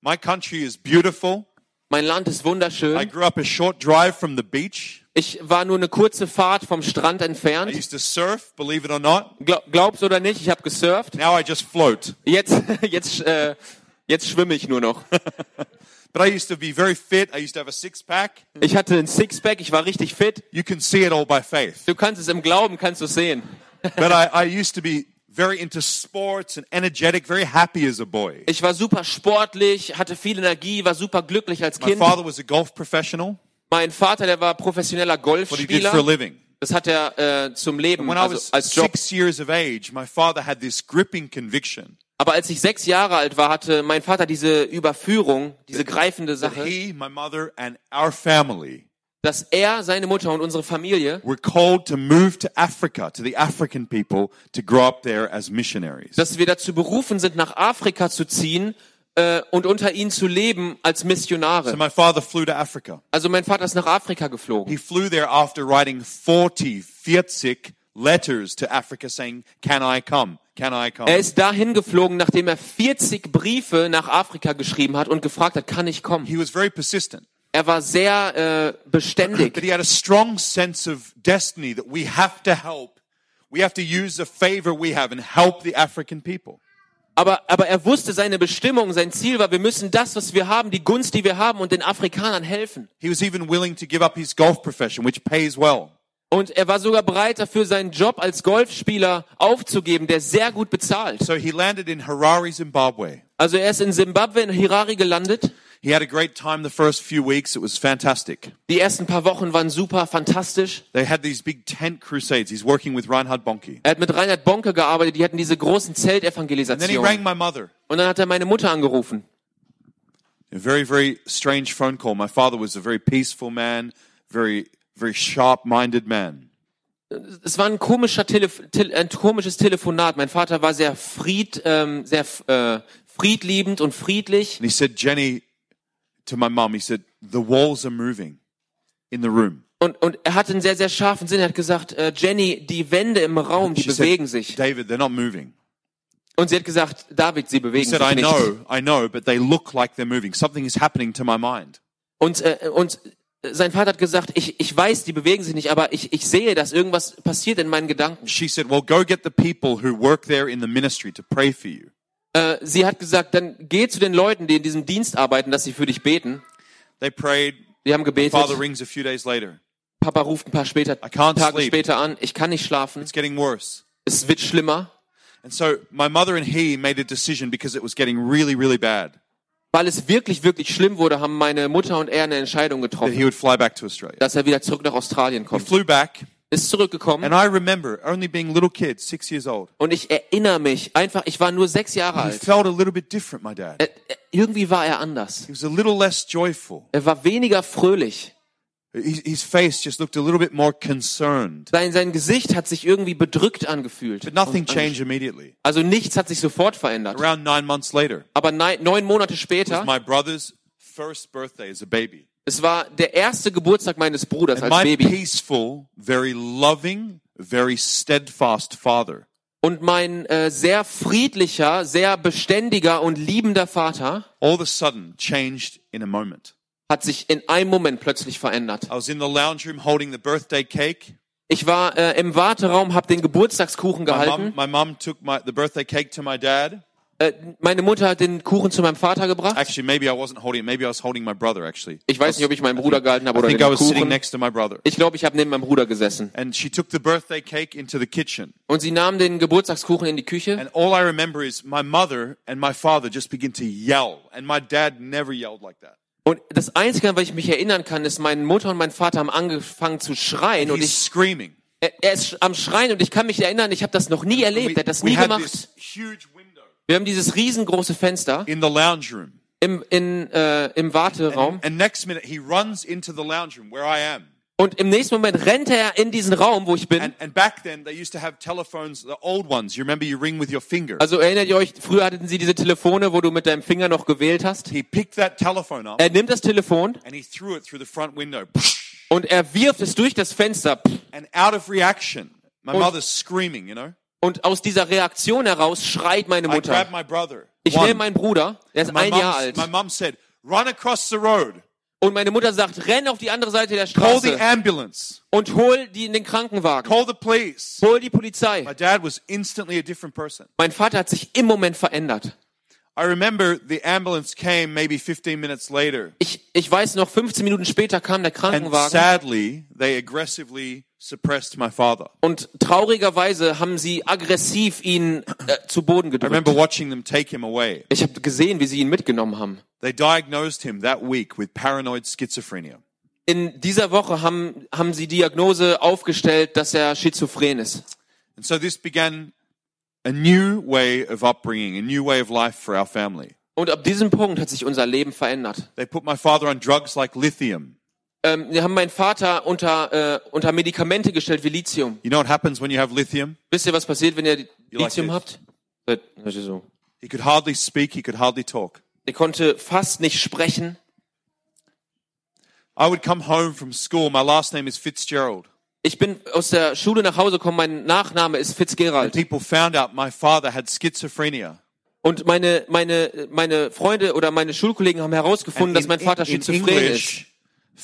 My country is beautiful. Mein Land ist wunderschön. I grew up a short drive from the beach. Ich war nur eine kurze Fahrt vom Strand entfernt. I used to surf, believe it or not. Gla- glaubst oder nicht, ich habe gesurft. Now I just float. Jetzt, jetzt, äh, jetzt schwimme ich nur noch. But I used to be very fit. I used to have a six-pack. Ich hatte ein Sixpack. Ich war richtig fit. You can see it all by faith. Du kannst es im Glauben, kannst du sehen. But I, I used to be very into sports and energetic, very happy as a boy. Ich war super sportlich, hatte viel Energie, war super glücklich als Kind. My father was a golf professional. Mein Vater, der war professioneller Golfspieler. Das hat er äh, zum Leben, also als Job. Aber als ich sechs Jahre alt war, hatte mein Vater diese Überführung, diese greifende Sache, dass er, seine Mutter und unsere Familie dass wir dazu berufen sind, nach Afrika zu ziehen, und unter ihnen zu leben als Missionare. So my father flew to Africa. Also mein Vater ist nach Afrika geflogen. He flew there after writing forty, vierzig letters to Africa saying, can I come? Can I come? Er ist dahin geflogen, nachdem er vierzig Briefe nach Afrika geschrieben hat und gefragt hat, kann ich kommen? He was very persistent. Er war sehr äh, beständig. But he had a strong sense of destiny that we have to help. We have to use the favor we have and help the African people. Aber, aber er wusste seine Bestimmung, sein Ziel war, wir müssen das, was wir haben, die Gunst, die wir haben, und den Afrikanern helfen. He was even willing to give up his golf profession, which pays well. Und er war sogar bereit dafür, seinen Job als Golfspieler aufzugeben, der sehr gut bezahlt. So he landed in Harare, Zimbabwe. Also er ist in Zimbabwe, in Harare gelandet. He had a great time the first few weeks. It was fantastic. Die ersten paar Wochen waren super, fantastisch. They had these big tent crusades. He's working with Reinhard Bonke. Er hat mit Reinhard Bonke gearbeitet. Die hatten diese großen Zeltevangelisationen. And then he rang my mother. Und dann hat er meine Mutter angerufen. A very, very strange phone call. My father was a very peaceful man, very, very sharp-minded man. Es war ein komischer Telef- Te- ein komisches Telefonat. Mein Vater war sehr fried, ähm, sehr äh, friedliebend und friedlich. And he said, Jenny, to my mom, he said, the walls are moving in the room. Und, und er hat einen sehr, sehr scharfen Sinn. Er hat gesagt, äh, Jenny, die Wände im Raum, die bewegen said, sich. David, they're not moving. Und sie hat gesagt, David, sie bewegen said, sich I nicht. Know, I know, but they look like they're moving. Something is happening to my mind. Und, äh, und sein Vater hat gesagt, ich, ich weiß, die bewegen sich nicht, aber ich, ich sehe, dass irgendwas passiert in meinen Gedanken. She said, well, go get the people who work there in the ministry to pray for you. Sie hat gesagt, dann geh zu den Leuten, die in diesem Dienst arbeiten, dass sie für dich beten. They prayed. Die haben gebetet. Father rings a few days later. Papa ruft ein paar später, Tage sleep. später an. Ich kann nicht schlafen. It's getting worse. Es wird schlimmer. And so my mother and he made a decision because it was getting really, really bad. Weil es wirklich, wirklich schlimm wurde, haben meine Mutter und er eine Entscheidung getroffen, that he would fly back to Australia. Dass er wieder zurück nach Australien kommt. He flew back. Ist zurückgekommen. And I remember only being a little kid, six years old. Und ich erinnere mich einfach, ich war nur sechs Jahre alt. He felt a little bit different, my dad. Er, irgendwie war er anders. He was a little less joyful. Er war weniger fröhlich. His face just looked a little bit more concerned. Sein, sein Gesicht hat sich irgendwie bedrückt angefühlt. But nothing changed immediately. Also nichts hat sich sofort verändert. Around nine months later. Aber neun, neun Monate später. It was my brother's first birthday as a baby. Es war der erste Geburtstag meines Bruders als Baby. And my peaceful, very loving, very steadfast father. Und mein äh, sehr friedlicher, sehr beständiger und liebender Vater all of a sudden changed in a moment. Hat sich in einem Moment plötzlich verändert. I was in the lounge room holding the birthday cake. Ich war äh, im Warteraum, habe den Geburtstagskuchen gehalten. My mom, my mom took my, the birthday cake to my dad. Äh, meine Mutter hat den Kuchen zu meinem Vater gebracht. Actually, maybe I wasn't holding it. Maybe I was holding my brother. Actually, ich weiß nicht, ob ich meinen Bruder gehalten habe oder den Kuchen. Ich glaube, ich habe neben meinem Bruder gesessen. And she took the birthday cake into the kitchen. Und sie nahm den Geburtstagskuchen in die Küche. And all I remember is my mother and my father just begin to yell, and my dad never yelled like that. Und das Einzige, an was ich mich erinnern kann, ist, meine Mutter und mein Vater haben angefangen zu schreien und ich screaming. Er, er ist am Schreien und ich kann mich erinnern, ich habe das noch nie erlebt, er hat das nie gemacht. Wir haben dieses riesengroße Fenster in the lounge room. Im in äh, im Warteraum. And, and next minute he runs into the lounge room where I am. Und im nächsten Moment rennt er in diesen Raum, wo ich bin. And, and back then they used to have telephones, the old ones. You remember, you ring with your finger. Also erinnert ihr euch, früher hatten sie diese Telefone, wo du mit deinem Finger noch gewählt hast. He picked that telephone up. Er nimmt das Telefon. And he threw it through the front window. Und er wirft es durch das Fenster. And out of reaction, my und, mother's screaming, you know. Und aus dieser Reaktion heraus schreit meine Mutter. I grabbed my brother. Ich nehme meinen Bruder, der ist ein Jahr alt. My mom said, run across the road. Und meine Mutter sagt, renn auf die andere Seite der Straße und hol die in den Krankenwagen. Hol die Polizei. My dad was instantly a different person. Mein Vater hat sich im Moment verändert. I remember the ambulance came maybe fifteen minutes later. Ich, ich weiß noch, fünfzehn Minuten später kam der Krankenwagen. And sadly, they aggressively suppressed my father. Und traurigerweise haben sie aggressiv ihn äh, zu Boden gedrückt. I remember watching them take him away. Ich habe gesehen, wie sie ihn mitgenommen haben. They diagnosed him that week with paranoid schizophrenia. In dieser Woche haben haben sie Diagnose aufgestellt, dass er schizophren ist. And so this began a new way of upbringing, a new way of life for our family. Und ab diesem Punkt hat sich unser Leben verändert. They put my father on drugs like lithium. Ähm, wir haben meinen Vater unter äh, unter Medikamente gestellt wie Lithium. You know what happens when you have lithium? Wisst ihr, was passiert, wenn ihr you Lithium like habt? Das ist so. He could hardly speak, he could hardly talk. Er konnte fast nicht sprechen. I would come home from school. My last name is Fitzgerald. Ich bin aus der Schule nach Hause gekommen, mein Nachname ist Fitzgerald. People found out my father had schizophrenia. Und meine meine meine Freunde oder meine Schulkollegen haben herausgefunden, in, dass mein Vater in, in schizophren English, ist.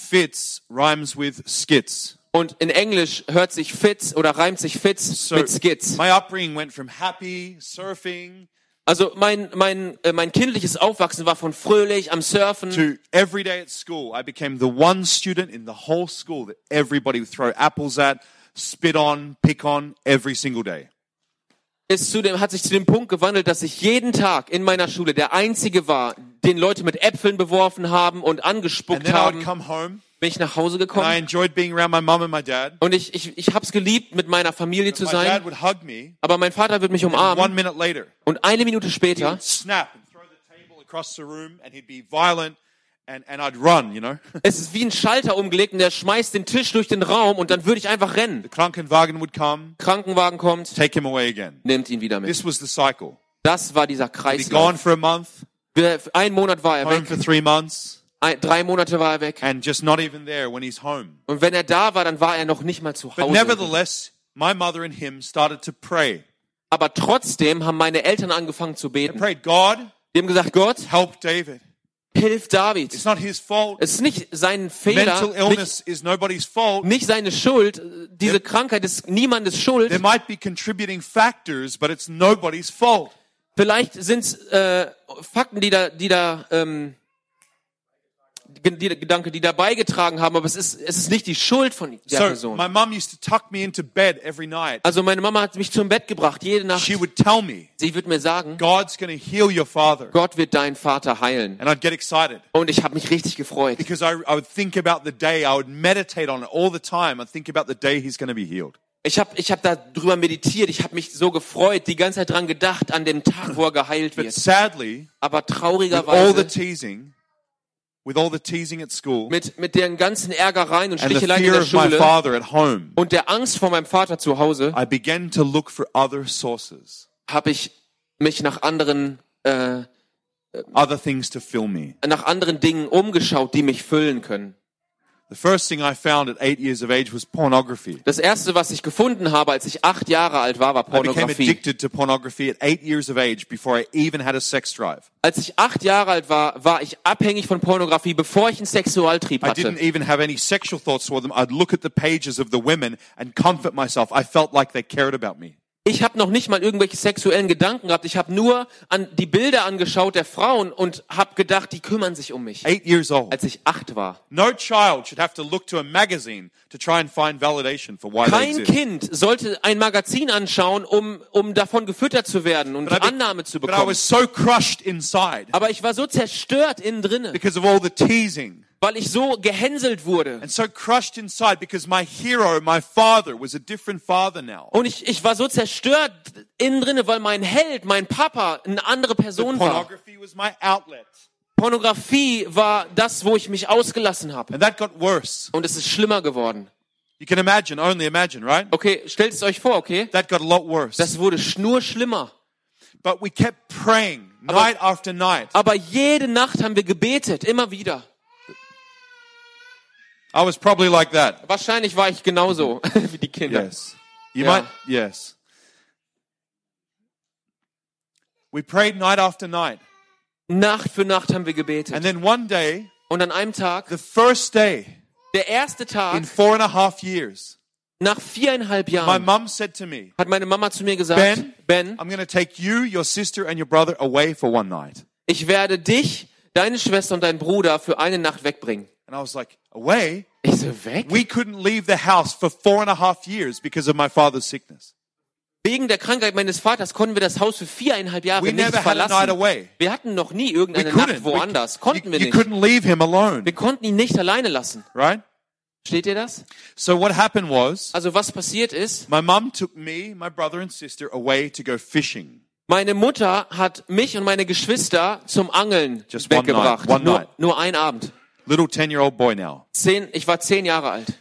Fitz rhymes with skits. Und in Englisch hört sich Fitz oder reimt sich Fitz so, mit Skits. My upbringing went from happy surfing. Also mein mein äh, mein kindliches Aufwachsen war von fröhlich am Surfen. To every day at school, I became the one student in the whole school that everybody would throw apples at, spit on, pick on every single day. Es zu dem, hat sich zu dem Punkt gewandelt, dass ich jeden Tag in meiner Schule der Einzige war, den Leute mit Äpfeln beworfen haben und angespuckt and then haben. I would come home. Bin ich nach Hause gekommen. And I enjoyed being around my mom and my dad. Und ich ich ich hab's geliebt, mit meiner Familie But zu sein. My dad would hug me. Aber mein Vater wird mich umarmen. One minute later. Und eine Minute später. Snap and throw the table across the room and he'd be violent and and I'd run, you know. Es ist wie ein Schalter umgelegt und der schmeißt den Tisch durch den Raum und dann würde ich einfach rennen. The Krankenwagen would come. Krankenwagen kommt. Take him away again. Nimmt ihn wieder mit. This was the cycle. Das war dieser Kreislauf. He'd be gone for a month. Ein Monat war er Home weg. For three months. Ein, drei Monate war er weg. And just not even there when he's home. Und wenn er da war, dann war er noch nicht mal zu Hause. But nevertheless, my mother and him started to pray. Aber trotzdem haben meine Eltern angefangen zu beten. They prayed, God, die haben gesagt, Gott, help David. Hilf David. It's not his fault. Es ist nicht sein Fehler. Mental illness nicht, is nobody's fault. Nicht seine Schuld. Diese there, Krankheit ist niemandes Schuld. There might be contributing factors, but it's nobody's fault. Vielleicht sind's äh, Fakten, die da, die da ähm, die Gedanke, die da beigetragen haben, aber es ist es ist nicht die Schuld von der so, Person. My mom used to tuck me into bed every night. Also meine Mama hat mich zum Bett gebracht jede Nacht. She would tell me, sie wird mir sagen, God's gonna heal your father. Gott wird deinen Vater heilen. And I'd get excited. Und ich habe mich richtig gefreut. Because I, I would think about the day, I would meditate on it all the time. I think about the day he's gonna be healed. Ich habe ich hab darüber meditiert, ich habe mich so gefreut, die ganze Zeit dran gedacht, an den Tag, wo er geheilt wird. But sadly, aber traurigerweise, with all the teasing, with all the teasing at school, mit, mit den ganzen Ärgereien und Sticheleien in der Schule home, und der Angst vor meinem Vater zu Hause, habe ich mich nach anderen, äh, other things to fill me. nach anderen Dingen umgeschaut, die mich füllen können. The first thing I found at eight years of age was pornography. Das erste, was ich gefunden habe, als ich acht Jahre alt war, war Pornografie. I became addicted to pornography at eight years of age before I even had a sex drive. Als ich acht Jahre alt war, war ich abhängig von Pornografie, bevor ich einen Sexualtrieb hatte. I didn't even have any sexual thoughts for them. I'd look at the pages of the women and comfort myself. I felt like they cared about me. Ich habe noch nicht mal irgendwelche sexuellen Gedanken gehabt. Ich habe nur an die Bilder angeschaut der Frauen und habe gedacht, die kümmern sich um mich. Eight years old. Als ich acht war. No child should have to look to a magazine to try and find validation for why they exist. Kein Kind sollte ein Magazin anschauen, um um davon gefüttert zu werden und but Annahme be, zu bekommen. But I was so crushed inside. Aber ich war so zerstört innen drinne. Because of all the teasing. Weil ich so gehänselt wurde. And so crushed inside because my hero, my father, was a different father now. Und ich ich war so zerstört innen drinne, weil mein Held, mein Papa, eine andere Person war. Pornography was my outlet. Pornografie war das, wo ich mich ausgelassen habe. And that got worse. Und es ist schlimmer geworden. You can imagine, only imagine, right? Okay, stellt es euch vor, okay? That got a lot worse. Das wurde nur schlimmer. But we kept praying night aber, after night. Aber jede Nacht haben wir gebetet, immer wieder. I was probably like that. Wahrscheinlich war ich genauso wie die Kinder. Yes. You yeah. might yes. We prayed night after night. Nacht für Nacht haben wir gebetet. And then one day, und an einem Tag, the first day, der erste Tag, in four and a half years, nach viereinhalb Jahren, my mom said to me, hat meine Mama zu mir gesagt, Ben, Ben, I'm going to take you, your sister and your brother away for one night. Ich werde dich, deine Schwester und deinen Bruder für eine Nacht wegbringen. And I was like, away? Ist er weg? We couldn't leave the house for four and a half years because of my father's sickness. Wegen der Krankheit meines Vaters konnten wir das Haus für viereinhalb Jahre we nicht verlassen. Wir hatten noch nie irgendeine Nacht woanders. Konnten we, wir nicht. You couldn't leave him alone. Wir konnten ihn nicht alleine lassen. Right? Steht ihr das? So what happened was, also was passiert ist, my mom took me, my brother and sister away to go fishing. Meine Mutter hat mich und meine Geschwister zum Angeln Just weggebracht. One night, one nur, night. nur ein Abend. Little ten-year-old boy now. Zehn, ich war zehn Jahre alt.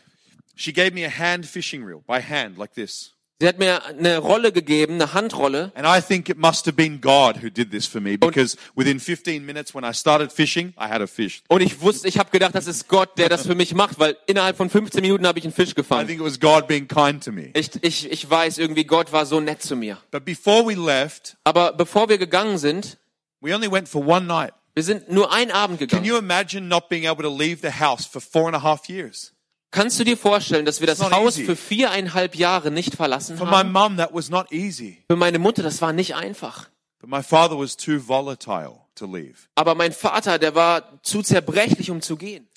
She gave me a hand fishing reel by hand, like this. Sie hat mir eine Rolle gegeben, eine Handrolle. And I think it must have been God who did this for me, because und within fifteen minutes when I started fishing, I had a fish. Und ich wusste, ich habe gedacht, das ist Gott, der das für mich macht, weil innerhalb von fünfzehn Minuten habe ich einen Fisch gefangen. I think it was God being kind to me. Ich, ich, ich weiß irgendwie, Gott war so nett zu mir. But before we left, aber bevor wir gegangen sind, we only went for one night. Wir sind nur einen Abend gegangen. Can you imagine not being able to leave the house for four and a half years? Kannst du dir vorstellen, dass wir das Haus easy. für viereinhalb Jahre nicht verlassen for haben? My mom, that was not easy. Für meine Mutter, das war nicht einfach. But my father was too volatile to leave. Aber mein Vater, der war zu zerbrechlich, um zu gehen.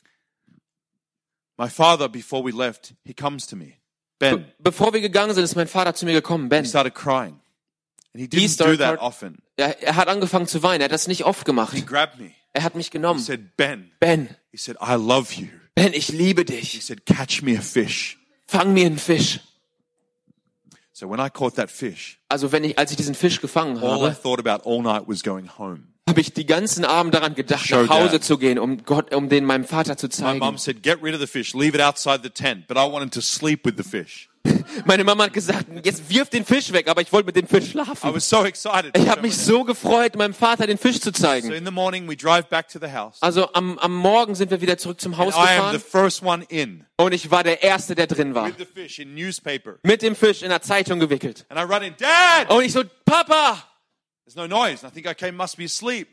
My father, before we left, he comes to me. Ben. Be- bevor wir gegangen sind, ist mein Vater zu mir gekommen, Ben. He started crying. And he didn't do that often. Er, er hat angefangen zu weinen. Er hat das nicht oft gemacht. He grabbed me. Er hat mich genommen. He said, Ben. Ben. He said, I love you. Ben, ich liebe dich. He said, catch me a fish. Fang mir einen Fisch. So when I caught that fish, also wenn ich, als ich diesen Fisch gefangen habe, all I thought about all night was going home. Habe ich die ganzen Abend daran gedacht, nach Hause zu gehen, um Gott, um den meinem Vater zu zeigen. My mom said, get rid of the fish, leave it outside the tent. But I wanted to sleep with the fish. Meine Mama hat gesagt, jetzt wirf den Fisch weg, aber ich wollte mit dem Fisch schlafen. I was so excited. Ich habe mich so gefreut, meinem Vater den Fisch zu zeigen. So in the morning we drive back to the house. Also am, am Morgen sind wir wieder zurück zum Haus And gefahren. I am the first one in. Und ich war der Erste, der drin war. With the fish in newspaper. Mit dem Fisch in der Zeitung gewickelt. And I run in, Dad! Und ich so, Papa! There's no noise. I think I came, must be asleep.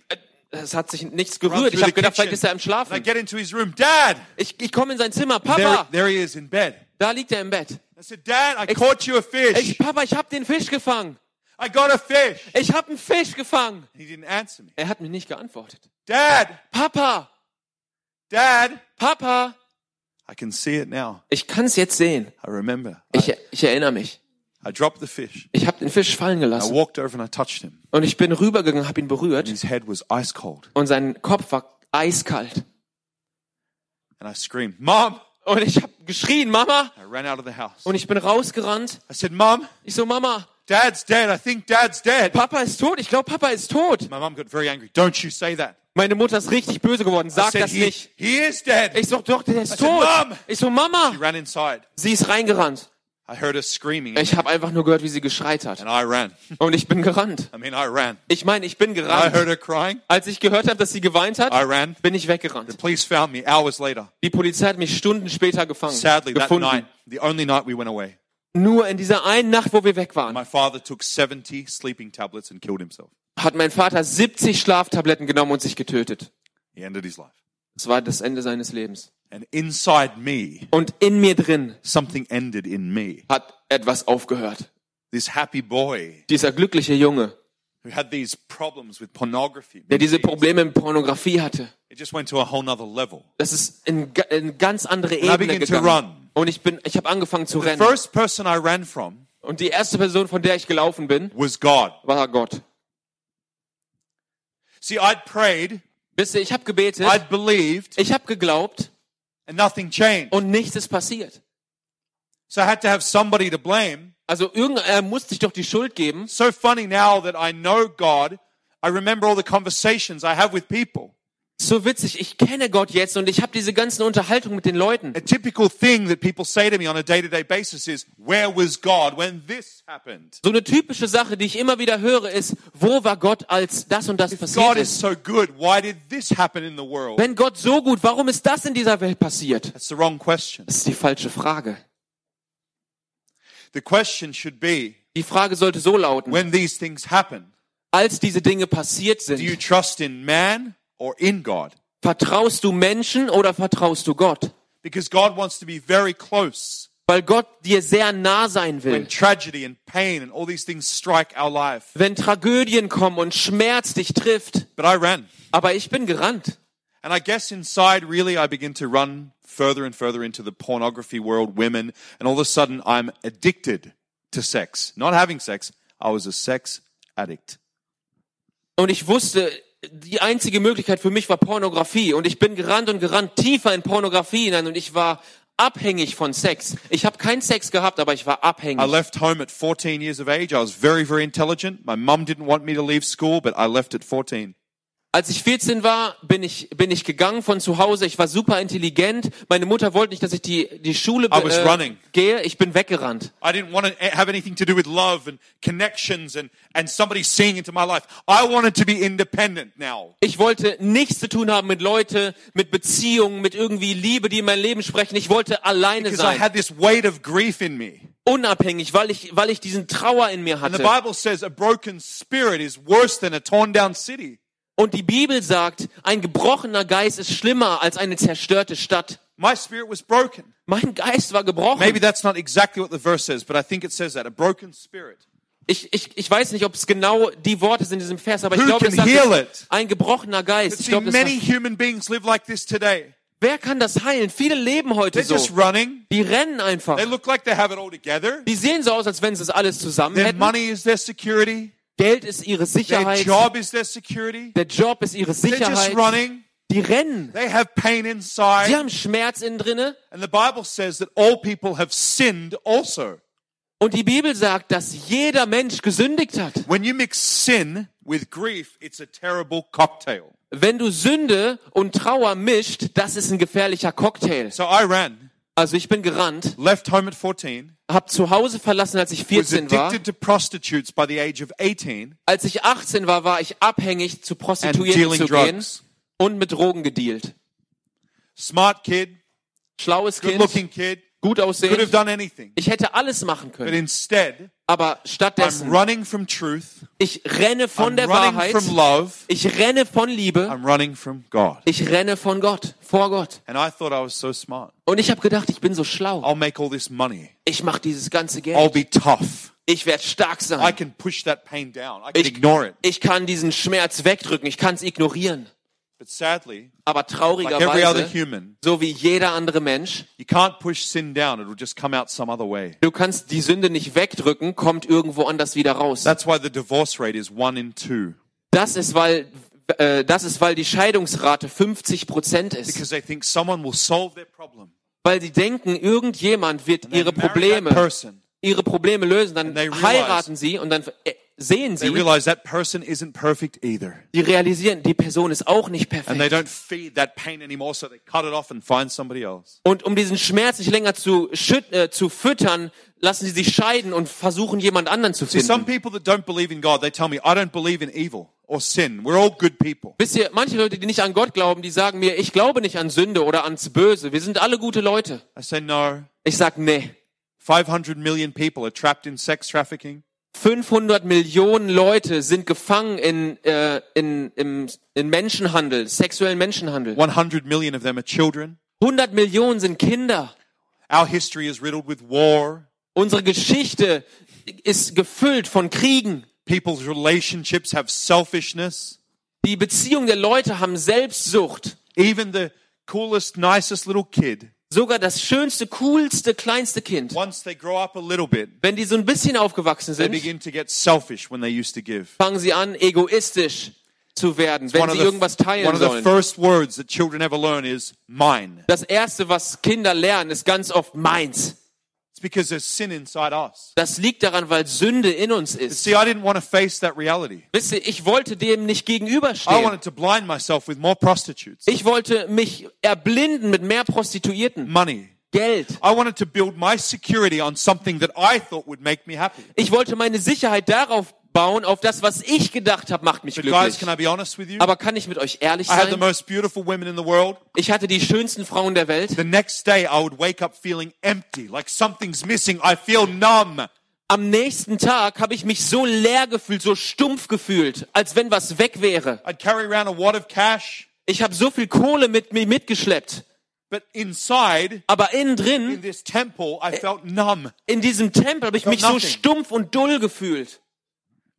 Es hat sich nichts gerührt. Ich habe gedacht, vielleicht ist er im Schlafen. I get into his room. Dad! Ich, ich komme in sein Zimmer. Papa! There, there he is in bed. Da liegt er im Bett. I said, Dad, I ich, caught you a fish. Ich, Papa, ich habe den Fisch gefangen. I got a fish. Ich habe einen Fisch gefangen. He didn't answer me. Er hat mir nicht geantwortet. Dad! Papa! Dad! Papa! I can see it now. Ich kann es jetzt sehen. I remember. Ich, ich erinnere mich. I dropped the fish. Ich habe den Fisch fallen gelassen. I walked over and I touched him. Und ich bin rübergegangen, habe ihn berührt. And his head was ice cold. Und sein Kopf war eiskalt. And I screamed, Mom! Und ich habe geschrien, Mama. I ran out of the house. Und ich bin rausgerannt. I said, Mom. Ich so, Mama. Dad's dead. I think Dad's dead. Papa ist tot. Ich glaube, Papa ist tot. My mom got very angry. Don't you say that. Meine Mutter ist richtig böse geworden. Sag das nicht. He is dead. Ich so, doch, der ist tot. Ich so, Mama. She ran inside. Sie ist reingerannt. I heard her screaming. Ich habe einfach nur gehört, wie sie geschreit hat. And I ran. Und ich bin gerannt. I mean, I ran. Ich meine, ich bin gerannt. I heard her crying. Als ich gehört habe, dass sie geweint hat, I ran. Bin ich weggerannt. The police found me hours later. Die Polizei hat mich Stunden später gefangen. Sadly, gefunden. That night, the only night we went away. Nur in dieser einen Nacht, wo wir weg waren. My father took seventy sleeping tablets and killed himself. Hat mein Vater siebzig Schlaftabletten genommen und sich getötet. He ended his life. Das war das Ende seines Lebens. And inside me, und in mir drin, something ended in me. Hat etwas aufgehört. This happy boy, dieser glückliche Junge, who had these problems with pornography, der diese Probleme mit Pornografie hatte, it just went to a whole other level. Das ist in, in ganz andere Ebene and I began gegangen. To run. Und ich bin, ich habe angefangen zu and rennen. The first person I ran from, und die erste Person, von der ich gelaufen bin, was God. War Gott. See, I'd prayed. Wisst ihr, ich habe gebetet. I'd believed. Ich habe geglaubt. And nothing changed. Und nichts ist passiert. So I had to have somebody to blame. Also irgendeiner musste ich doch die Schuld geben. So funny now that I know God, I remember all the conversations I have with people. So witzig, ich kenne Gott jetzt und ich habe diese ganzen Unterhaltungen mit den Leuten. A typical thing that people say to me on a day-to-day basis is, where was God when this happened? So eine typische Sache, die ich immer wieder höre, ist, wo war Gott, als das und das If passiert God ist? Is so good, why did this happen in the world? Wenn Gott so gut, warum ist das in dieser Welt passiert? That's the wrong question. Das ist die falsche Frage. The question should be, die Frage sollte so lauten, when these things happen, als diese Dinge passiert sind, do you trust in man? Or in God. Vertraust du Menschen oder vertraust du Gott? Because God wants to be very close. Weil Gott dir sehr nah sein will. When tragedy and pain and all these things strike our life. Wenn Tragödien kommen und Schmerz dich trifft. But I ran. Aber ich bin gerannt. And I guess inside really I begin to run further and further into the pornography world, women, and all of a sudden I'm addicted to sex. Not having sex, I was a sex addict. Und ich wusste, die einzige Möglichkeit für mich war Pornografie. Und ich bin gerannt und gerannt tiefer in Pornografie hinein. Und ich war abhängig von Sex. Ich habe keinen Sex gehabt, aber ich war abhängig. I left home at fourteen years of age. I was very, very intelligent. My mom didn't want me to leave school, but I left at fourteen. Als ich vierzehn war, bin ich bin ich gegangen von zu Hause. Ich war super intelligent. Meine Mutter wollte nicht, dass ich die die Schule be- äh, gehe. Ich bin weggerannt. I didn't want to have anything to do with love and connections and and somebody seeing into my life. I wanted to be independent now. Ich wollte nichts zu tun haben mit Leute, mit Beziehungen, mit irgendwie Liebe, die in mein Leben sprechen. Ich wollte alleine Because sein. I had this weight of grief in me. Unabhängig, weil ich weil ich diesen Trauer in mir hatte. And the Bible says a broken spirit is worse than a torn down city. Und die Bibel sagt, ein gebrochener Geist ist schlimmer als eine zerstörte Stadt. My spirit was broken. Mein Geist war gebrochen. Maybe that's not exactly what the verse says, but I think it says that, a broken spirit. Ich ich ich weiß nicht, ob es genau die Worte sind in diesem Vers, aber Who ich glaube, es sagt ein gebrochener Geist. But ich glaube, many das human beings live like this today. Wer kann das heilen? Viele leben heute They're so. Just running. Die rennen einfach. They look like they have it all together. Die sehen so aus, als wenn sie es alles zusammen their hätten. Money is their security. Geld ist ihre Sicherheit. Their job is their security. Der Job ist ihre Sicherheit. They're just running. Die rennen. They have pain inside. Die haben Schmerz innen drinne. And the Bible says that all people have sinned also. Und die Bibel sagt, dass jeder Mensch gesündigt hat. When you mix sin with grief, it's a terrible cocktail. Wenn du Sünde und Trauer mischt, das ist ein gefährlicher Cocktail. So I ran. Also ich bin gerannt. Left home at fourteen. Hab zu Hause verlassen, als ich vierzehn war. Was addicted to prostitutes by the age of eighteen. Als ich achtzehn war, war ich abhängig, zu Prostituierten zu gehen drugs. Und mit Drogen gedealt. Smart kid, schlaues Kind, good-looking kid, gut aussehend. Could have done anything. Ich hätte alles machen können. But instead, aber stattdessen, I'm running from truth. Ich renne von I'm der Wahrheit. From love. Ich renne von Liebe. I'm running from God. Ich renne von Gott, vor Gott. And I thought I was so smart. Und ich habe gedacht, ich bin so schlau. I'll make all this money. Ich mache dieses ganze Geld. I'll be tough. Ich werde stark sein. I can push that pain down. I can ich, ignore it. Ich kann diesen Schmerz wegdrücken. Ich kann es ignorieren. But sadly, aber traurigerweise, like every other human, so wie jeder andere Mensch, you can't push sin down, it will just come out some other way. Du kannst die Sünde nicht wegdrücken, kommt irgendwo anders wieder raus. That's why the divorce rate is one in two. Das ist weil äh, das ist weil die Scheidungsrate fünfzig Prozent ist. Because they think someone will solve their problem. weil sie denken, irgendjemand wird ihre Probleme, ihre Probleme lösen. Dann heiraten sie und dann sehen sie, die realisieren, die Person ist auch nicht perfekt. Und um diesen Schmerz nicht länger zu, schüt- äh, zu füttern, lassen sie sich scheiden und versuchen, jemand anderen zu finden. Wisst ihr, manche Leute, die nicht an Gott glauben, die sagen mir, ich glaube nicht an Sünde oder ans Böse. Wir sind alle gute Leute. Ich sage, nee. fünfhundert Millionen Leute sind gefangen in, äh, in, im, in Menschenhandel, sexuellen Menschenhandel. hundert Millionen sind Kinder. Our history is riddled with war. Unsere Geschichte ist gefüllt von Kriegen. People's relationships have selfishness. Die Beziehungen der Leute haben Selbstsucht. Even the coolest, nicest little kid. Sogar das schönste, coolste, kleinste Kind. Once they grow up a little bit, wenn die so ein bisschen aufgewachsen sind, they begin to get selfish when they used to give. Fangen sie an, egoistisch zu werden, wenn sie irgendwas teilen sollen. Das erste, was Kinder lernen, ist ganz oft meins. Das liegt daran, weil Sünde in uns ist. Wisst ihr, ich wollte dem nicht gegenüberstehen. Ich wollte mich erblinden mit mehr Prostituierten. Money. Geld. I wanted to build my security on something that I thought would make me happy. Ich wollte meine Sicherheit darauf bauen, auf das, was ich gedacht habe, macht mich But glücklich. Guys, aber kann ich mit euch ehrlich sein? Ich hatte die schönsten Frauen der Welt. The next day I would wake up feeling empty, like something's missing. I feel numb. Am nächsten Tag habe ich mich so leer gefühlt, so stumpf gefühlt, als wenn was weg wäre. I'd carry around a wad of cash. Ich habe so viel Kohle mit mir mitgeschleppt. But inside, aber innen drin, in, this temple, I felt numb. In diesem Tempel habe ich mich nothing. so stumpf und dull gefühlt.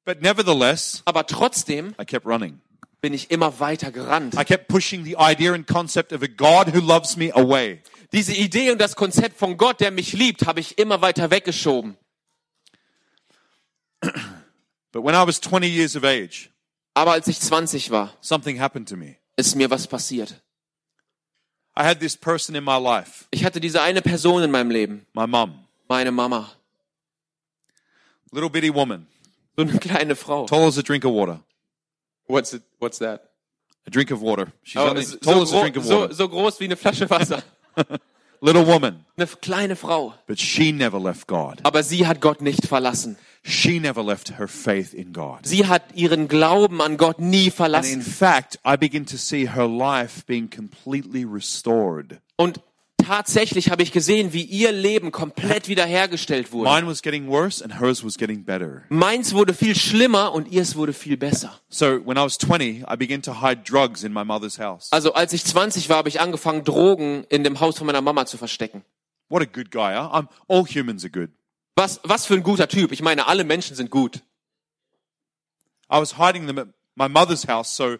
But nevertheless, aber trotzdem, I kept running. Bin ich immer weiter gerannt. I kept pushing the idea and concept of a God who loves me away. Diese Idee und das Konzept von Gott, der mich liebt, habe ich immer weiter weggeschoben. But when I was twenty years of age, aber als ich zwanzig war, something happened to me. Ist mir was passiert. I had this person in my life. Ich hatte diese eine Person in meinem Leben. My mom. Meine Mama. Little bitty woman. So eine kleine Frau. Tall as a drink of water. What's it, what's that? A drink of water. She's oh, only, so tall gro- as a drink of water. So, so groß wie eine Flasche Wasser. Little woman. Eine kleine Frau. But she never left God. Aber sie hat Gott nicht verlassen. She never left her faith in God. Sie hat ihren Glauben an Gott nie verlassen. And in fact, I begin to see her life being completely restored. Und tatsächlich habe ich gesehen, wie ihr Leben komplett wiederhergestellt wurde. Mine was getting worse and hers was getting better. Meins wurde viel schlimmer und ihrs wurde viel besser. So when I was twenty, I began to hide drugs in my mother's house. Also als ich zwanzig war, habe ich angefangen, Drogen in dem Haus von meiner Mama zu verstecken. What a good guy, huh? I'm, all humans are good. Was was für ein guter Typ. Ich meine, alle Menschen sind gut. I was hiding them at my mother's house, so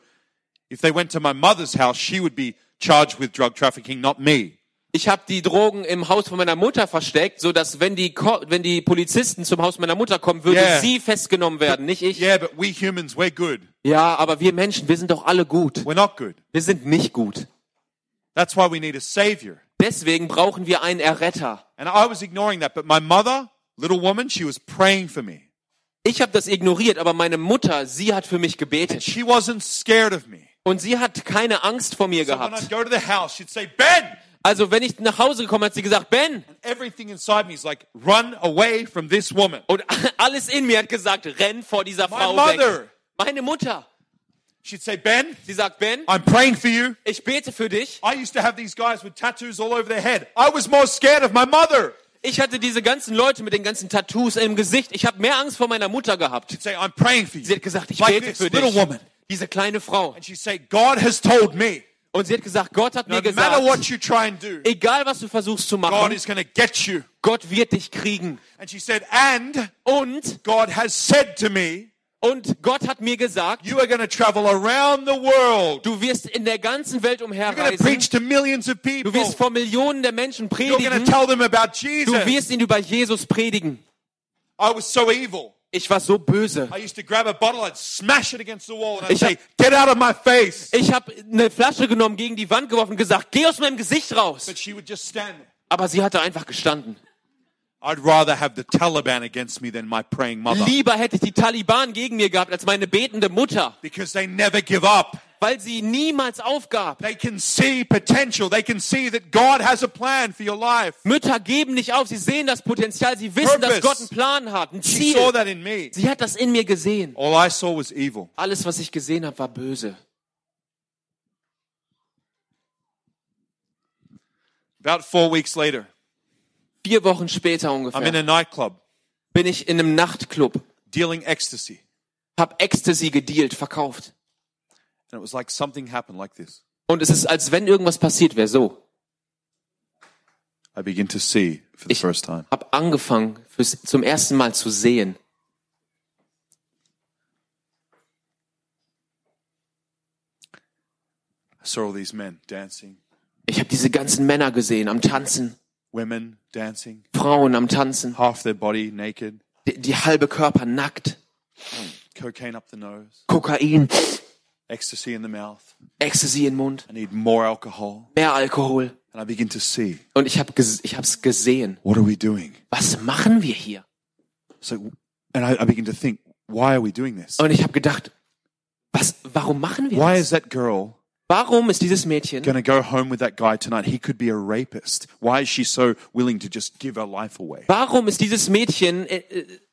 if they went to my mother's house, she would be charged with drug trafficking, not me. Ich habe die Drogen im Haus von meiner Mutter versteckt, so dass wenn die Ko- wenn die Polizisten zum Haus meiner Mutter kommen, würde yeah. sie festgenommen werden, nicht ich. Yeah, but we humans, we're good. Ja, aber wir Menschen, wir sind doch alle gut. We're not good. Wir sind nicht gut. That's why we need a savior. Deswegen brauchen wir einen Erretter. And I was ignoring that, but my mother, little woman, she was praying for me. Ich habe das ignoriert, aber meine Mutter, sie hat für mich gebetet. And she wasn't scared of me. Und sie hat keine Angst vor mir so gehabt. When I'd go to the house, she'd say, Ben! Also wenn ich nach Hause gekommen bin, hat sie gesagt, Ben. Like, run away from this woman. Und alles in mir hat gesagt, renn vor dieser My Frau mother. weg. Meine Mutter. She'd say, Ben, sie sagt, Ben, I'm praying for you. Ich bete für dich. I used to have these guys with tattoos all over their head. I was more scared of my mother. Ich hatte diese ganzen Leute mit den ganzen Tattoos im Gesicht. Ich habe mehr Angst vor meiner Mutter gehabt. She'd say, I'm praying for you. Sie hat gesagt, ich like bete this, für dich. Woman. Diese kleine Frau. And she'd say, God has told me. Und sie hat gesagt, Gott hat no mir gesagt, do, egal was du versuchst zu machen, Gott wird dich kriegen. And she said, and und, God has said to me, und Gott hat mir gesagt, you are going to travel around the world. Du wirst in der ganzen Welt umherreisen. Du wirst vor Millionen der Menschen predigen. Du wirst ihnen über Jesus predigen. I was so evil. Ich war so böse. Ich habe eine Flasche genommen, gegen die Wand geworfen und gesagt, geh aus meinem Gesicht raus. aber sie hatte einfach gestanden. I'd rather have the Taliban against me than my praying mother. Lieber hätte ich die Taliban gegen mir gehabt als meine betende Mutter. Because they never give up. Weil sie niemals aufgab. They can see potential. They can see that God has a plan for your life. Mütter geben nicht auf. Sie sehen das Potenzial. Sie wissen, Purpose. Dass Gott einen Plan hat, ein Ziel. She saw that in me. Sie hat das in mir gesehen. All I saw was evil. Alles, was ich gesehen habe, war böse. About four weeks later. Vier Wochen später ungefähr. I'm in a nightclub. Bin ich in einem Nachtclub. Dealing ecstasy. Hab Ecstasy gedealt, verkauft. And it was like something happened like this. Und es ist, als wenn irgendwas passiert wäre, so. I begin to see for the ich first time. Hab angefangen, fürs, zum ersten Mal zu sehen. I saw all these men dancing. Ich habe diese ganzen Männer gesehen am Tanzen. Women dancing. Frauen am Tanzen. Half their body naked. Die, die halbe Körper nackt. Cocaine up the nose. Kokain. Ecstasy in the mouth. Ecstasy im Mund. I need more alcohol. Mehr Alkohol. And I begin to see. Und ich habe ich hab's gesehen. What are we doing? Was machen wir hier? So, and I, I begin to think, why are we doing this? Und ich habe gedacht, was warum machen wir why das? Why is that girl? Warum ist dieses Mädchen going to go home with that guy tonight? He could be a rapist. Why is she so willing to just give her life away? Warum ist dieses Mädchen äh,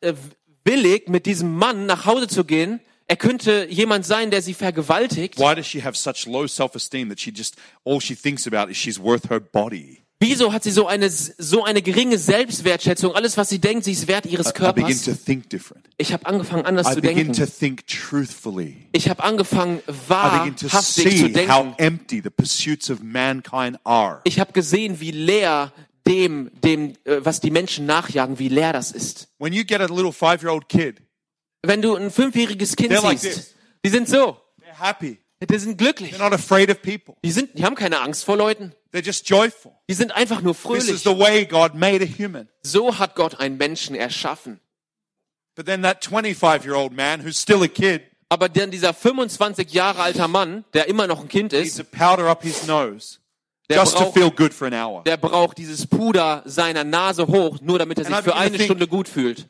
äh, willig, mit diesem Mann nach Hause zu gehen? Er könnte jemand sein, der sie vergewaltigt. Why does she have such low self-esteem that she just all she thinks about is she's worth her body? Wieso hat sie so eine so eine geringe Selbstwertschätzung? Alles, was sie denkt, sie ist wert ihres Körpers. I begin to think different. Ich habe angefangen, anders I zu begin denken. To think truthfully. Ich habe angefangen, wahrhaftig zu denken. How empty the pursuits of mankind are. Ich habe gesehen, wie leer dem, dem, was die Menschen nachjagen, wie leer das ist. When you get a little five-year-old kid, wenn du ein fünfjähriges Kind siehst, like die sind so. They're happy. Die sind glücklich. They're not afraid of people. Die sind, die haben keine Angst vor Leuten. They're just joyful. Die sind einfach nur fröhlich. This is the way God made a human. So hat Gott einen Menschen erschaffen. But then that twenty-five-year-old man who's still a kid. Aber dann dieser fünfundzwanzig Jahre alter Mann, der immer noch ein Kind ist. Needs to powder up his nose. Der just braucht, to feel good for an hour. Der braucht dieses Puder seiner Nase hoch, nur damit er sich für eine Stunde gut fühlt.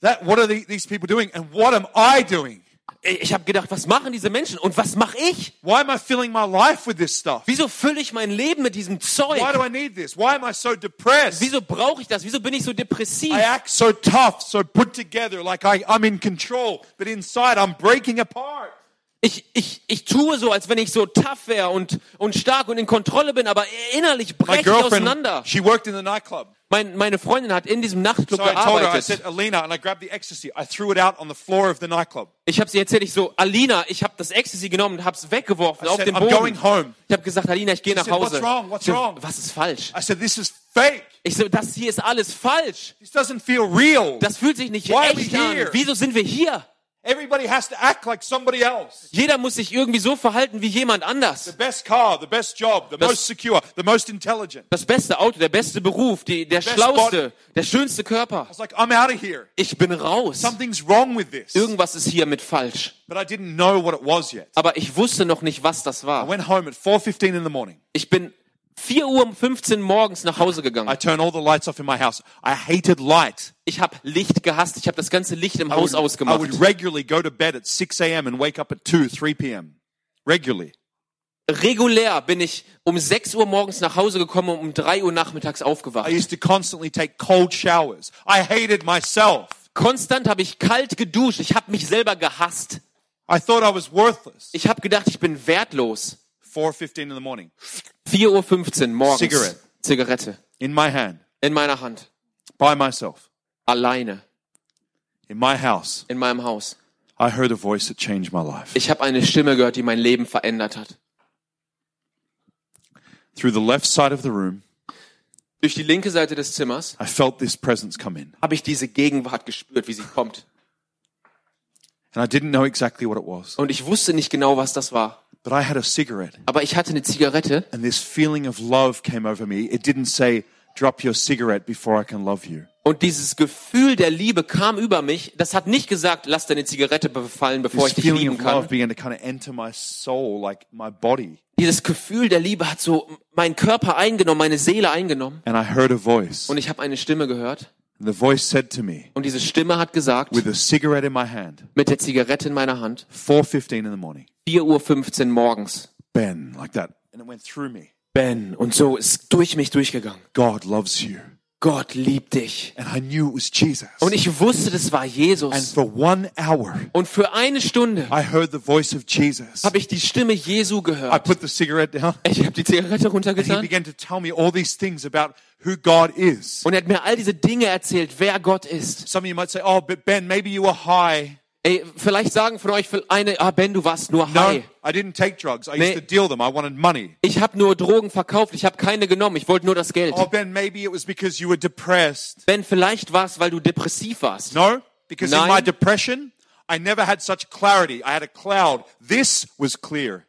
That what are the, these people doing and what am I doing? Ich habe gedacht, was machen diese Menschen und was mache ich? Why am I filling my life with this stuff? Wieso fülle ich mein Leben mit diesem Zeug? Why do I need this? Why am I so depressed? Wieso brauche ich das? Wieso bin ich so depressiv? I act so tough, so put together, like I, I'm in control, but inside I'm breaking apart. Ich ich ich tue so, als wenn ich so tough wäre und und stark und in Kontrolle bin, aber innerlich breche ich auseinander. She worked in the nightclub. Mein, meine Freundin hat in diesem Nachtclub so gearbeitet. Her, said, Alina, ich habe sie erzählt, ich so, Alina, ich habe das Ecstasy genommen und habe es weggeworfen I auf said, den Boden. Ich habe gesagt, Alina, ich gehe nach said, Hause. What's wrong? What's wrong? So, was ist falsch? I said, this is fake. Ich so, das hier ist alles falsch. This doesn't feel real. Das fühlt sich nicht Why echt an. Wieso sind wir hier? Everybody has to act like somebody else. Jeder muss sich irgendwie so verhalten wie jemand anders. The best car, the best job, the das, most secure, the most intelligent. Das beste Auto, der beste Beruf, die, der the schlauste, der schönste Körper. I was like, I'm out of here. Ich bin raus. Something's wrong with this. Irgendwas ist hier mit falsch. But I didn't know what it was yet. Aber ich wusste noch nicht, was das war. I went home at four fifteen in the morning. Ich bin vier Uhr fünfzehn morgens nach Hause gegangen. I turn all the lights off in my house. I hated light. Ich habe Licht gehasst. Ich habe das ganze Licht im I Haus would, ausgemacht. I would regularly go to bed at six a.m. and wake up at two, three p.m. Regularly. Regulär bin ich um sechs Uhr morgens nach Hause gekommen und um drei Uhr nachmittags aufgewacht. I used to constantly take cold showers. I hated myself. Konstant habe ich kalt geduscht. Ich habe mich selber gehasst. I thought I was worthless. Ich habe gedacht, ich bin wertlos. four fifteen in the morning. vier Uhr fünfzehn morgens. Cigarette. Zigarette. In my hand. In meiner Hand. By myself. Alleine. In my house. In meinem Haus. I heard a voice that changed my life. Ich habe eine Stimme gehört, die mein Leben verändert hat. Through the left side of the room. Durch die linke Seite des Zimmers. I felt this presence come in. Habe ich diese Gegenwart gespürt, wie sie kommt. And I didn't know exactly what it was. Und ich wusste nicht genau, was das war. But I had a cigarette. Aber ich hatte eine Zigarette. And this feeling of love came over me. It didn't say Drop your cigarette before I can love you. Und dieses Gefühl der Liebe kam über mich. Das hat nicht gesagt, lass deine Zigarette fallen, bevor ich dich lieben kann. Dieses Gefühl der Liebe hat so meinen Körper eingenommen, meine Seele eingenommen. And I heard a voice. Und ich habe eine Stimme gehört. And the voice said to me, und diese Stimme hat gesagt, with a cigarette in my hand, mit der Zigarette in meiner Hand, vier Uhr fünfzehn morgens, Ben, like that. And it went through me. Ben, und so ist durch mich durchgegangen. God loves you. Gott liebt dich. And I knew it was Jesus. Und ich wusste, das war Jesus. And for one hour, und für eine Stunde habe ich die Stimme Jesu gehört. I put the cigarette down. Ich habe die Zigarette runtergetan. And he began to tell me all these things about who God is. Und er hat mir all diese Dinge erzählt, wer Gott ist. Some of you might say, oh, but Ben, maybe you were high. Ey, vielleicht sagen von euch eine, ah Ben, du warst nur high. No, I didn't take drugs. I nee. used to deal them. I wanted money. Ich habe nur Drogen verkauft. Ich habe keine genommen. Ich wollte nur das Geld. Oh Ben, maybe it was because you were depressed. Ben, vielleicht war es, weil du depressiv warst. No, because Nein. in my depression, I never had such clarity. I had a cloud. This was clear.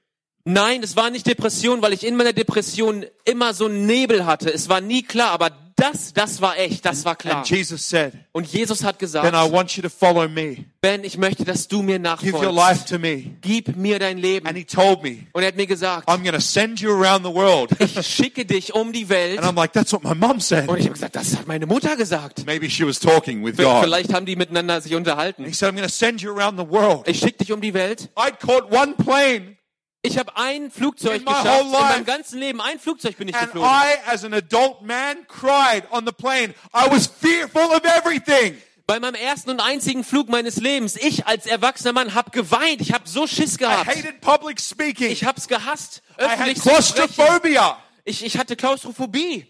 Nein, es war nicht Depression, weil ich in meiner Depression immer so einen Nebel hatte. Es war nie klar, aber das, das war echt, das war klar. And Jesus said, und Jesus hat gesagt, Ben, I want you to follow me. Ben, ich möchte, dass du mir nachfolgst. Give your life to me. Gib mir dein Leben. And he told me, und er hat mir gesagt, I'm gonna send you around the world. Ich schicke dich um die Welt. And I'm like, that's what my mom said. Und ich habe gesagt, das hat meine Mutter gesagt. Maybe she was talking with God. Vielleicht haben die miteinander sich unterhalten. And he said, I'm gonna send you around the world. Ich schicke dich um die Welt. I caught one plane. Ich habe ein Flugzeug geschafft, in meinem ganzen Leben, ein Flugzeug bin ich geflogen. Bei meinem ersten und einzigen Flug meines Lebens, ich als erwachsener Mann habe geweint, ich habe so Schiss gehabt. Ich habe es gehasst, öffentlich zu sprechen. Ich, ich hatte Klaustrophobie.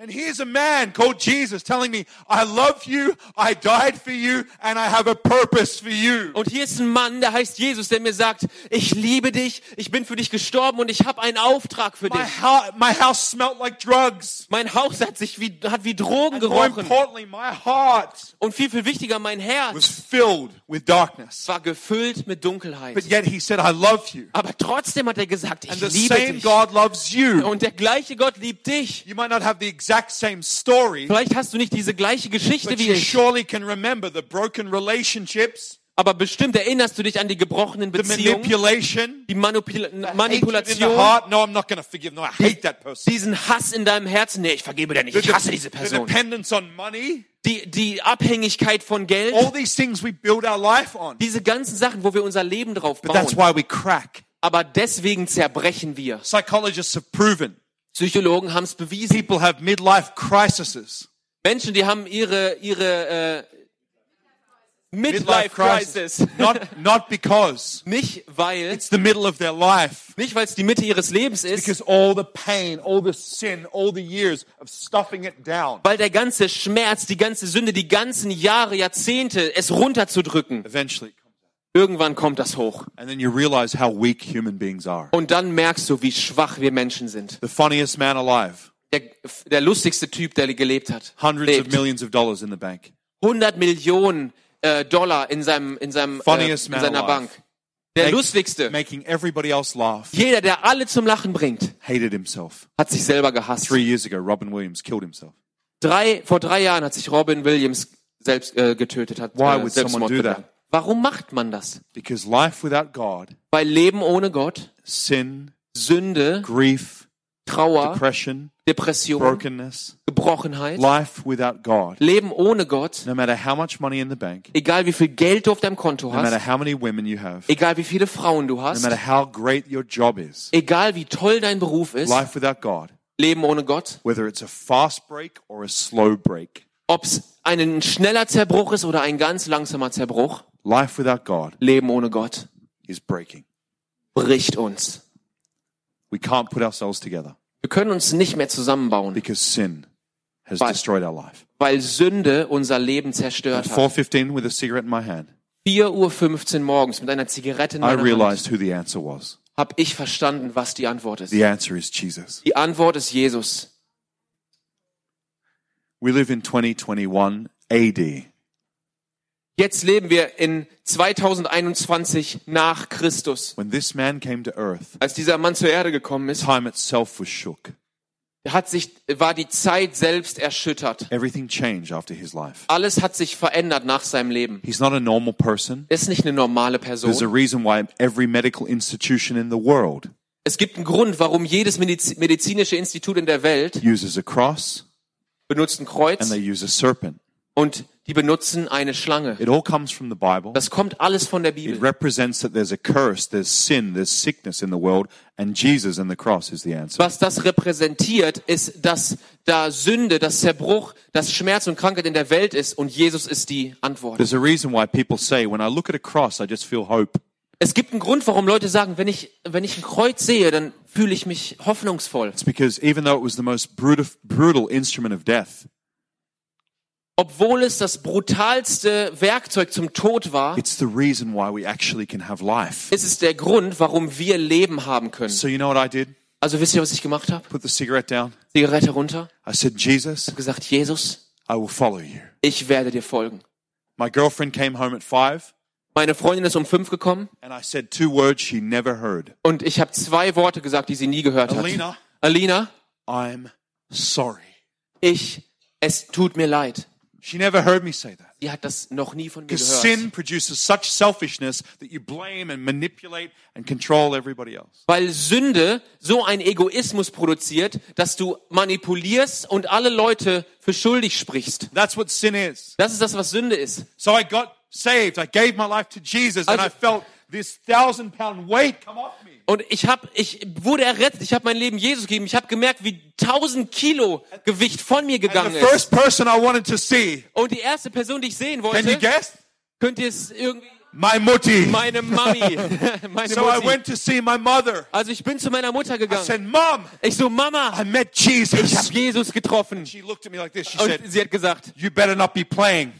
And here's a man called Jesus telling me, I love you, I died for you, and I have a purpose for you. Und hier ist ein Mann, der heißt Jesus, der mir sagt, ich liebe dich, ich bin für dich gestorben und ich habe einen Auftrag für dich. My, ha- my house smelled like drugs. Mein Haus hat sich wie, hat wie Drogen and gerochen. More importantly, my heart und viel, viel wichtiger, mein Herz was filled with darkness. War gefüllt mit Dunkelheit. But yet he said, I love you. Aber trotzdem hat er gesagt, ich and liebe dich. And the same God loves you. Und der gleiche Gott liebt dich. You might not have the exact same story. Vielleicht hast du nicht diese gleiche Geschichte wie ich. Surely can remember the broken relationships. Aber bestimmt erinnerst du dich an die gebrochenen Beziehungen, the manipulation, die Manipula- Manipulation, the heart. No, I'm not going to forgive. No, I hate that person. Diesen Hass in deinem Herzen. Nee, ich vergebe dir nicht. Ich hasse diese Person. The dependence on money. Die, die Abhängigkeit von Geld. All these things we build our life on. Diese ganzen Sachen, wo wir unser Leben drauf bauen. But that's why we crack. Aber deswegen zerbrechen wir. Psychologists have proven. Psychologen haben es bewiesen. People have midlife crises. Menschen, die haben ihre ihre äh, midlife, midlife crisis. crisis. Not not because. Nicht weil. It's the middle of their life. Nicht weil es die Mitte ihres Lebens ist. Because all the pain, all the sin, all the years of stuffing it down. Weil der ganze Schmerz, die ganze Sünde, die ganzen Jahre, Jahrzehnte, es runterzudrücken. Eventually. Irgendwann kommt das hoch. And then you realize how weak human beings are. Und dann merkst du, wie schwach wir Menschen sind. The funniest man alive. Der, der lustigste Typ, der gelebt hat. Hundreds lebt. of millions of dollars in the bank. hundert Millionen äh, Dollar in seinem in seinem äh, in seiner Bank. Der Make, lustigste. Making everybody else laugh. Jeder, der alle zum Lachen bringt. Hated himself. Hat sich selber gehasst. Three years ago, Robin Williams killed himself. Drei vor drei Jahren hat sich Robin Williams selbst äh, getötet, hat Why äh, would Selbstmord someone do that? Warum macht man das? Because life without God, weil Leben ohne Gott, Sin, Sünde, Grief, Trauer, Depression, Depression, Brokenness, Gebrochenheit, life without God, Leben ohne Gott, no matter how much money in the bank, egal wie viel Geld du auf deinem Konto hast, no matter how many women you have, egal wie viele Frauen du hast, no matter how great your job is, egal wie toll dein Beruf ist, life without God, Leben ohne Gott, whether it's a fast break or a slow break, ob es ein schneller Zerbruch ist oder ein ganz langsamer Zerbruch, Life without God, Leben ohne Gott, is breaking. Bricht uns. We can't put ourselves together. Wir können uns nicht mehr zusammenbauen. Because sin has weil, destroyed our life. Weil Sünde unser Leben zerstört hat. four fifteen with a cigarette in my hand. vier Uhr fünfzehn morgens mit einer Zigarette in meiner I realized Hand. Who the answer was. Hab ich verstanden, was die Antwort ist. The answer is Jesus. Die Antwort ist Jesus. We live in twenty twenty-one A D. Jetzt leben wir in zwanzig einundzwanzig nach Christus. When this man came to earth, als dieser Mann zur Erde gekommen ist, time itself was shook. hat sich, war die Zeit selbst erschüttert. Everything changed after his life. Alles hat sich verändert nach seinem Leben. He's not a normal person. Er ist nicht eine normale Person. There's a reason why every medical institution in the world. Es gibt einen Grund, warum jedes Mediz- medizinische Institut in der Welt uses a cross, benutzt ein Kreuz, and they use a serpent. Und die benutzen eine Schlange. It all comes from the Bible. Das kommt alles von der Bibel. It represents that there's a curse, there's sin, there's sickness in the world, and Jesus and the cross is the answer. Was das repräsentiert, ist, dass da Sünde, das Zerbruch, das Schmerz und Krankheit in der Welt ist, und Jesus ist die Antwort. There's a reason why people say, when I look at a cross, I just feel hope. Es gibt einen Grund, warum Leute sagen, wenn ich wenn ich ein Kreuz sehe, dann fühle ich mich hoffnungsvoll. It's because even though it was the most brutal, brutal instrument of death. Obwohl es das brutalste Werkzeug zum Tod war, it's the reason why we actually can have life. Ist es der Grund, warum wir Leben haben können. So you know what I did? Also wisst ihr, was ich gemacht habe? Put the cigarette down. Zigarette runter. I said, Jesus. Ich habe gesagt, Jesus. I will follow you. Ich werde dir folgen. My girlfriend came home at five. Meine Freundin ist um fünf gekommen. And I said two words she never heard. Und ich habe zwei Worte gesagt, die sie nie gehört hat. Alina. Alina. I'm sorry. Ich. Es tut mir leid. She never heard me say that. Sie hat das noch nie von mir gehört. Because sin produces such selfishness that you blame and manipulate and control everybody else. Weil Sünde so einen Egoismus produziert, dass du manipulierst und alle Leute für schuldig sprichst. That's what sin is. Das ist das, was Sünde ist. So I got saved. I gave my life to Jesus and I felt this thousand pound weight come off me. Und ich habe, ich wurde errettet. Ich habe mein Leben Jesus gegeben. Ich habe gemerkt, wie tausend Kilo Gewicht von mir gegangen ist. Und die erste Person, die ich sehen wollte, könnt ihr es irgendwie? My Mutti. Meine Mami. Meine so Mutti. I went to see my mother. Also ich bin zu meiner Mutter gegangen. I said, Mom, ich so, Mama, I met Jesus. Ich habe Jesus getroffen. And she looked at me like this. She Und said, sie hat gesagt, you better not be playing.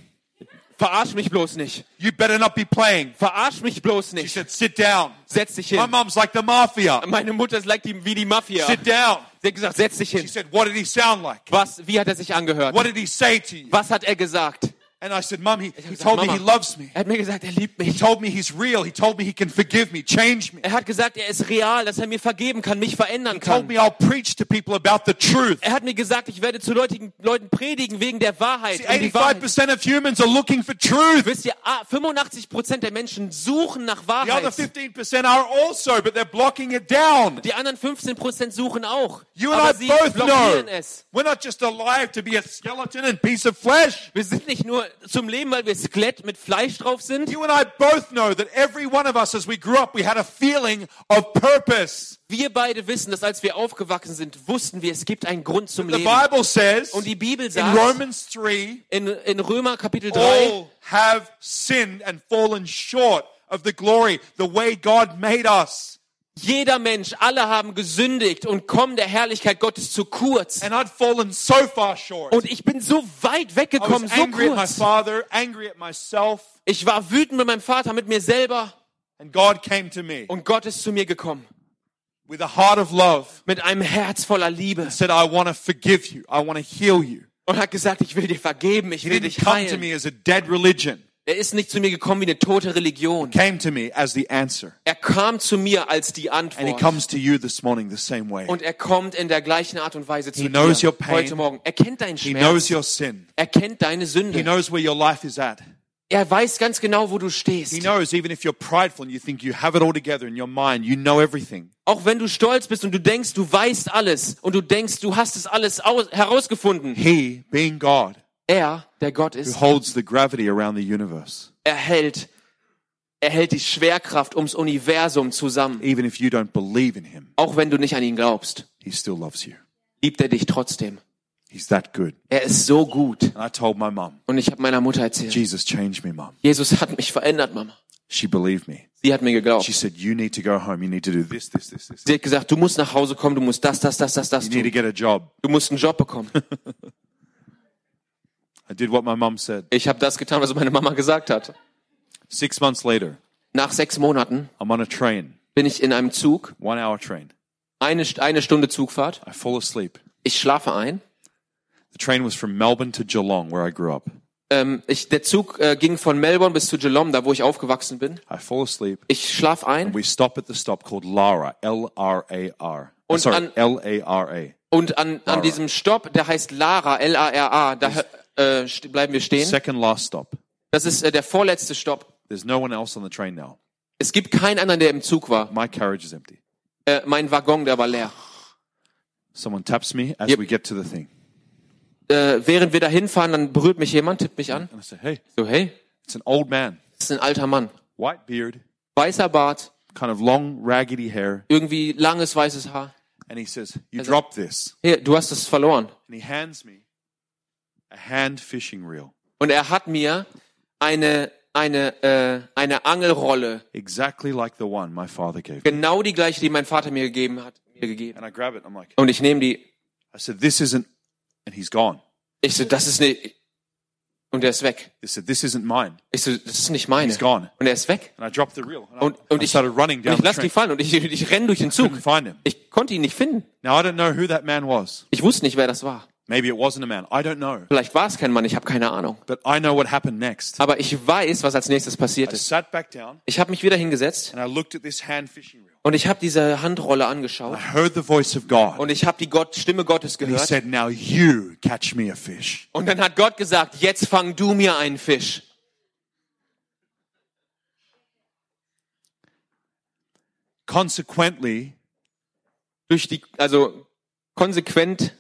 Verarsch mich bloß nicht. You better not be playing. Verarsch mich bloß nicht. She said, sit down. Setz dich hin. My mom's like the mafia. Meine Mutter ist like die, wie die Mafia. Sit down. Sie hat gesagt, setz dich hin. She said, what did he sound like? Was, wie hat er sich angehört? What did he say to you? Was hat er gesagt? And I said, Mom, he, he gesagt, told Mama, me he loves me. Er hat mir gesagt, er liebt mich. He told me he's real. He told me he can forgive me, change me. Er hat gesagt, er ist real, dass er mir vergeben kann, mich verändern he kann. He told me I'll preach to people about the truth. Er hat mir gesagt, ich werde zu Leuten, Leuten predigen wegen der Wahrheit. See, eighty-five percent Wahrheit. Of humans are looking for truth. Wisst ihr, fünfundachtzig Prozent der Menschen suchen nach Wahrheit. The other fifteen percent are also, but they're blocking it down. Die anderen fünfzehn Prozent suchen auch. You and aber I sie both blockieren know. Es. We're not just alive to be a skeleton and piece of flesh. Wir sind nicht nur zum Leben, weil wir Skelett mit Fleisch drauf sind. You and I both know that every one of us, as we grew up, we had a feeling of purpose. Wir beide wissen, dass als wir aufgewachsen sind, wussten wir, es gibt einen Grund zum Leben. The Bible says, und die Bibel sagt in Romans three, in, in Römer Kapitel drei, all have sinned and fallen short of the glory, the way God made us. Jeder Mensch, alle haben gesündigt und kommen der Herrlichkeit Gottes zu kurz. And I'd fallen so far short. Und ich bin so weit weggekommen, so angry kurz. At my father, angry at myself. Ich war wütend mit meinem Vater, mit mir selber. And God came to me. Und Gott ist zu mir gekommen. With a heart of love. Mit einem Herz voller Liebe. And said, I want to forgive you. I want to heal you. Und hat gesagt, ich will dir vergeben, ich He will dich heilen. He didn't come to me as a dead religion. Er ist nicht zu mir gekommen wie eine tote Religion. Came to me as the answer. Er kam zu mir als die Antwort. And he comes to you this morning the same way. Und er kommt in der gleichen Art und Weise zu he dir knows your pain. Heute Morgen. Er kennt deinen Schmerz. He knows your sin. Er kennt deine Sünde. He knows where your life is at. Er weiß ganz genau, wo du stehst. He knows even if you're prideful and you think you have it all together in your mind, you know everything. Auch wenn du stolz bist und du denkst, du weißt alles und du denkst, du hast es alles aus- herausgefunden. He, being God. Er, der Gott ist, er hält, er hält die Schwerkraft ums Universum zusammen. Even if you don't believe in him, auch wenn du nicht an ihn glaubst, he still loves you. Liebt er dich trotzdem. He's that good. Er ist so gut. And I told my mom, und ich habe meiner Mutter erzählt, Jesus changed me, Mom. Jesus hat mich verändert, Mama. She believed me. Sie hat mir geglaubt. She said, you need to go home. You need to do this, this, this, this. Sie hat gesagt, du musst nach Hause kommen, du musst das, das, das, das, das you tun. Need to get a job. Du musst einen Job bekommen. I did what my mom said. Ich habe das getan, was meine Mama gesagt hat. Six months later, nach sechs Monaten, I'm on a train. Bin ich in einem Zug. One hour train. Eine, eine Stunde Zugfahrt. I fall asleep. Ich schlafe ein. The train was from Melbourne to Geelong, where I grew up. Ähm, ich, der Zug äh, ging von Melbourne bis zu Geelong, da wo ich aufgewachsen bin. I fall asleep. Ich schlafe ein. And we stop at the stop called Lara, L R A R. Und sorry, an, L A R A. Und an, an diesem Stopp, der heißt Lara, L A R A, da äh, bleiben wir stehen. Second last stop. Das ist äh, der vorletzte Stopp. There's no one else on the train now. Es gibt keinen anderen, der im Zug war. My carriage is empty. Äh, mein Waggon, der war leer. Someone taps me as yep. we get to the thing. Äh, während wir da hinfahren, dann berührt mich jemand, tippt mich an. And I say, hey. So, hey. It's an old man. Das ist ein alter Mann. White beard. Weißer Bart. Kind of long, raggedy hair. Irgendwie langes, weißes Haar. And he says, you also, dropped this. Hier, du hast es verloren. And he hands me a hand fishing reel. Und er hat mir eine... eine äh, eine Angelrolle, exactly like the one my father gave. Genau die gleiche, die mein Vater mir gegeben hat, mir gegeben. And I grab it, I'm like, und ich nehme die. I said, this isn't, and he's gone. Ich so, das ist nicht, und er ist weg. I said, this isn't mine. Ich so, das ist nicht meine. He's gone. Und er ist weg. And I dropped the reel. Und, und I started ich, running down und ich lasse die fallen und ich, ich renne durch den Zug. I couldn't find him. Ich konnte ihn nicht finden. Now I don't know who that man was. Ich wusste nicht, wer das war. Maybe it wasn't a man. I don't know. Vielleicht war es kein Mann, ich habe keine Ahnung. But I know what happened next. Aber ich weiß, was als nächstes passiert ist. I sat back down, ich habe mich wieder hingesetzt. And I looked at this hand fishing reel. Und ich habe diese Handrolle angeschaut. I heard the voice of God. Und ich habe die Gott, Stimme Gottes gehört. And he said, now you catch me a fish. Und dann hat Gott gesagt, jetzt fang du mir einen Fisch. Consequently, durch die, also konsequent.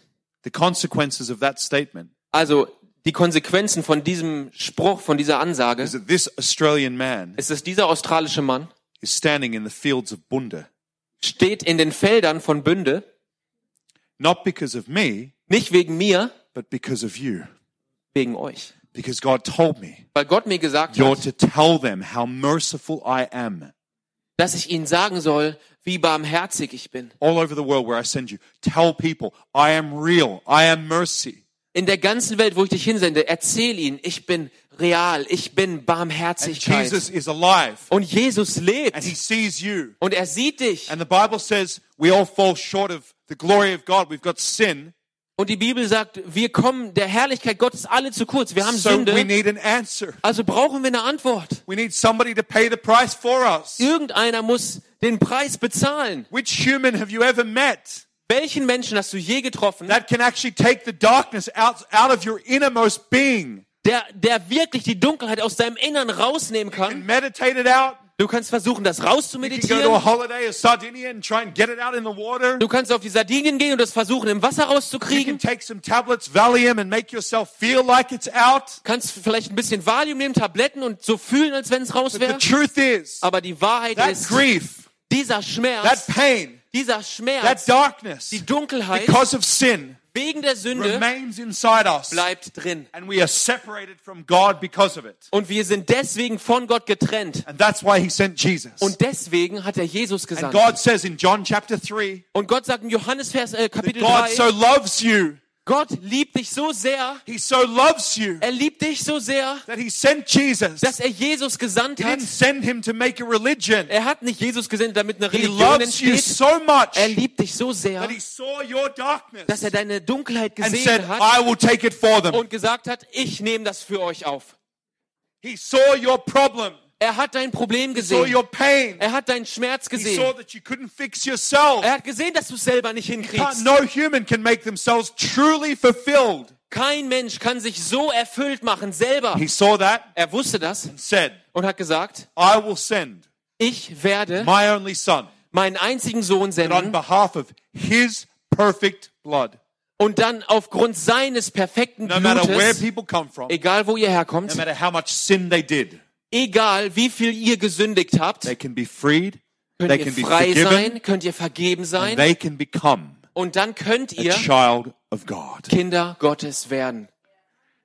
The consequences of that statement. Also die Konsequenzen von diesem Spruch, von dieser Ansage. Is that this Australian man? Ist es dieser australische Mann? Is standing in the fields of Bünde. Steht in den Feldern von Bünde. Not because of me. Nicht wegen mir. But because of you. Wegen euch. Because God told me. Weil Gott mir gesagt you're hat. You're to tell them how merciful I am. Dass ich ihnen sagen soll, wie barmherzig ich bin. All over the world where I send you, tell people, I am real, I am mercy. In der ganzen Welt, wo ich dich hinsende, erzähl ihnen, ich bin real, ich bin Barmherzigkeit. And Jesus is alive. Und Jesus lebt. And he sees you. Und er sieht dich. And the Bible says, we all fall short of the glory of God. We've got sin. Und die Bibel sagt, wir kommen der Herrlichkeit Gottes alle zu kurz. Wir haben so Sünde. We need an answer. Also brauchen wir eine Antwort. We need somebody to pay the price for us. Irgendeiner muss den Preis bezahlen. Which human have you ever met? Welchen Menschen hast du je getroffen? That can actually take the darkness out, out of your innermost being. Der, der wirklich die Dunkelheit aus deinem Innern rausnehmen kann. You can meditate it out. Du kannst versuchen, das rauszumeditieren. Du kannst auf die Sardinien gehen und das versuchen, im Wasser rauszukriegen. Du kannst vielleicht ein bisschen Valium nehmen, Tabletten und so fühlen, als wenn es raus wäre. Aber die Wahrheit ist, grief, dieser Schmerz, pain, dieser Schmerz, darkness, die Dunkelheit, because of sin, wegen der Sünde bleibt drin. And we are separated from God because of it. Und wir sind deswegen von Gott getrennt. And that's why he sent Jesus. Und deswegen hat er Jesus gesandt. And God says in John chapter three, und Gott sagt in Johannes Vers, äh, Kapitel drei, so loves you, Gott liebt dich so sehr, he so loves you, er liebt dich so sehr, that he sent Jesus, dass er Jesus gesandt he hat. Didn't send him to make a religion. Er hat nicht Jesus gesendet, damit eine Religion he loves entsteht. You so much, er liebt dich so sehr, that he saw your darkness, dass er deine Dunkelheit gesehen said, hat I will take it for them. Und gesagt hat, ich nehme das für euch auf. He saw your problem. Er hat dein Problem gesehen. Er hat deinen Schmerz gesehen. Er hat gesehen, dass du es selber nicht hinkriegst. Kein Mensch kann sich so erfüllt machen, selber. Er wusste das und hat gesagt, ich werde meinen einzigen Sohn senden und dann aufgrund seines perfekten Blutes, egal wo ihr herkommt, egal wie viel ihr gesündigt habt, they can be freed, könnt they ihr can frei be forgiven, sein, könnt ihr vergeben sein, they can become und dann könnt ihr child of God. Kinder Gottes werden.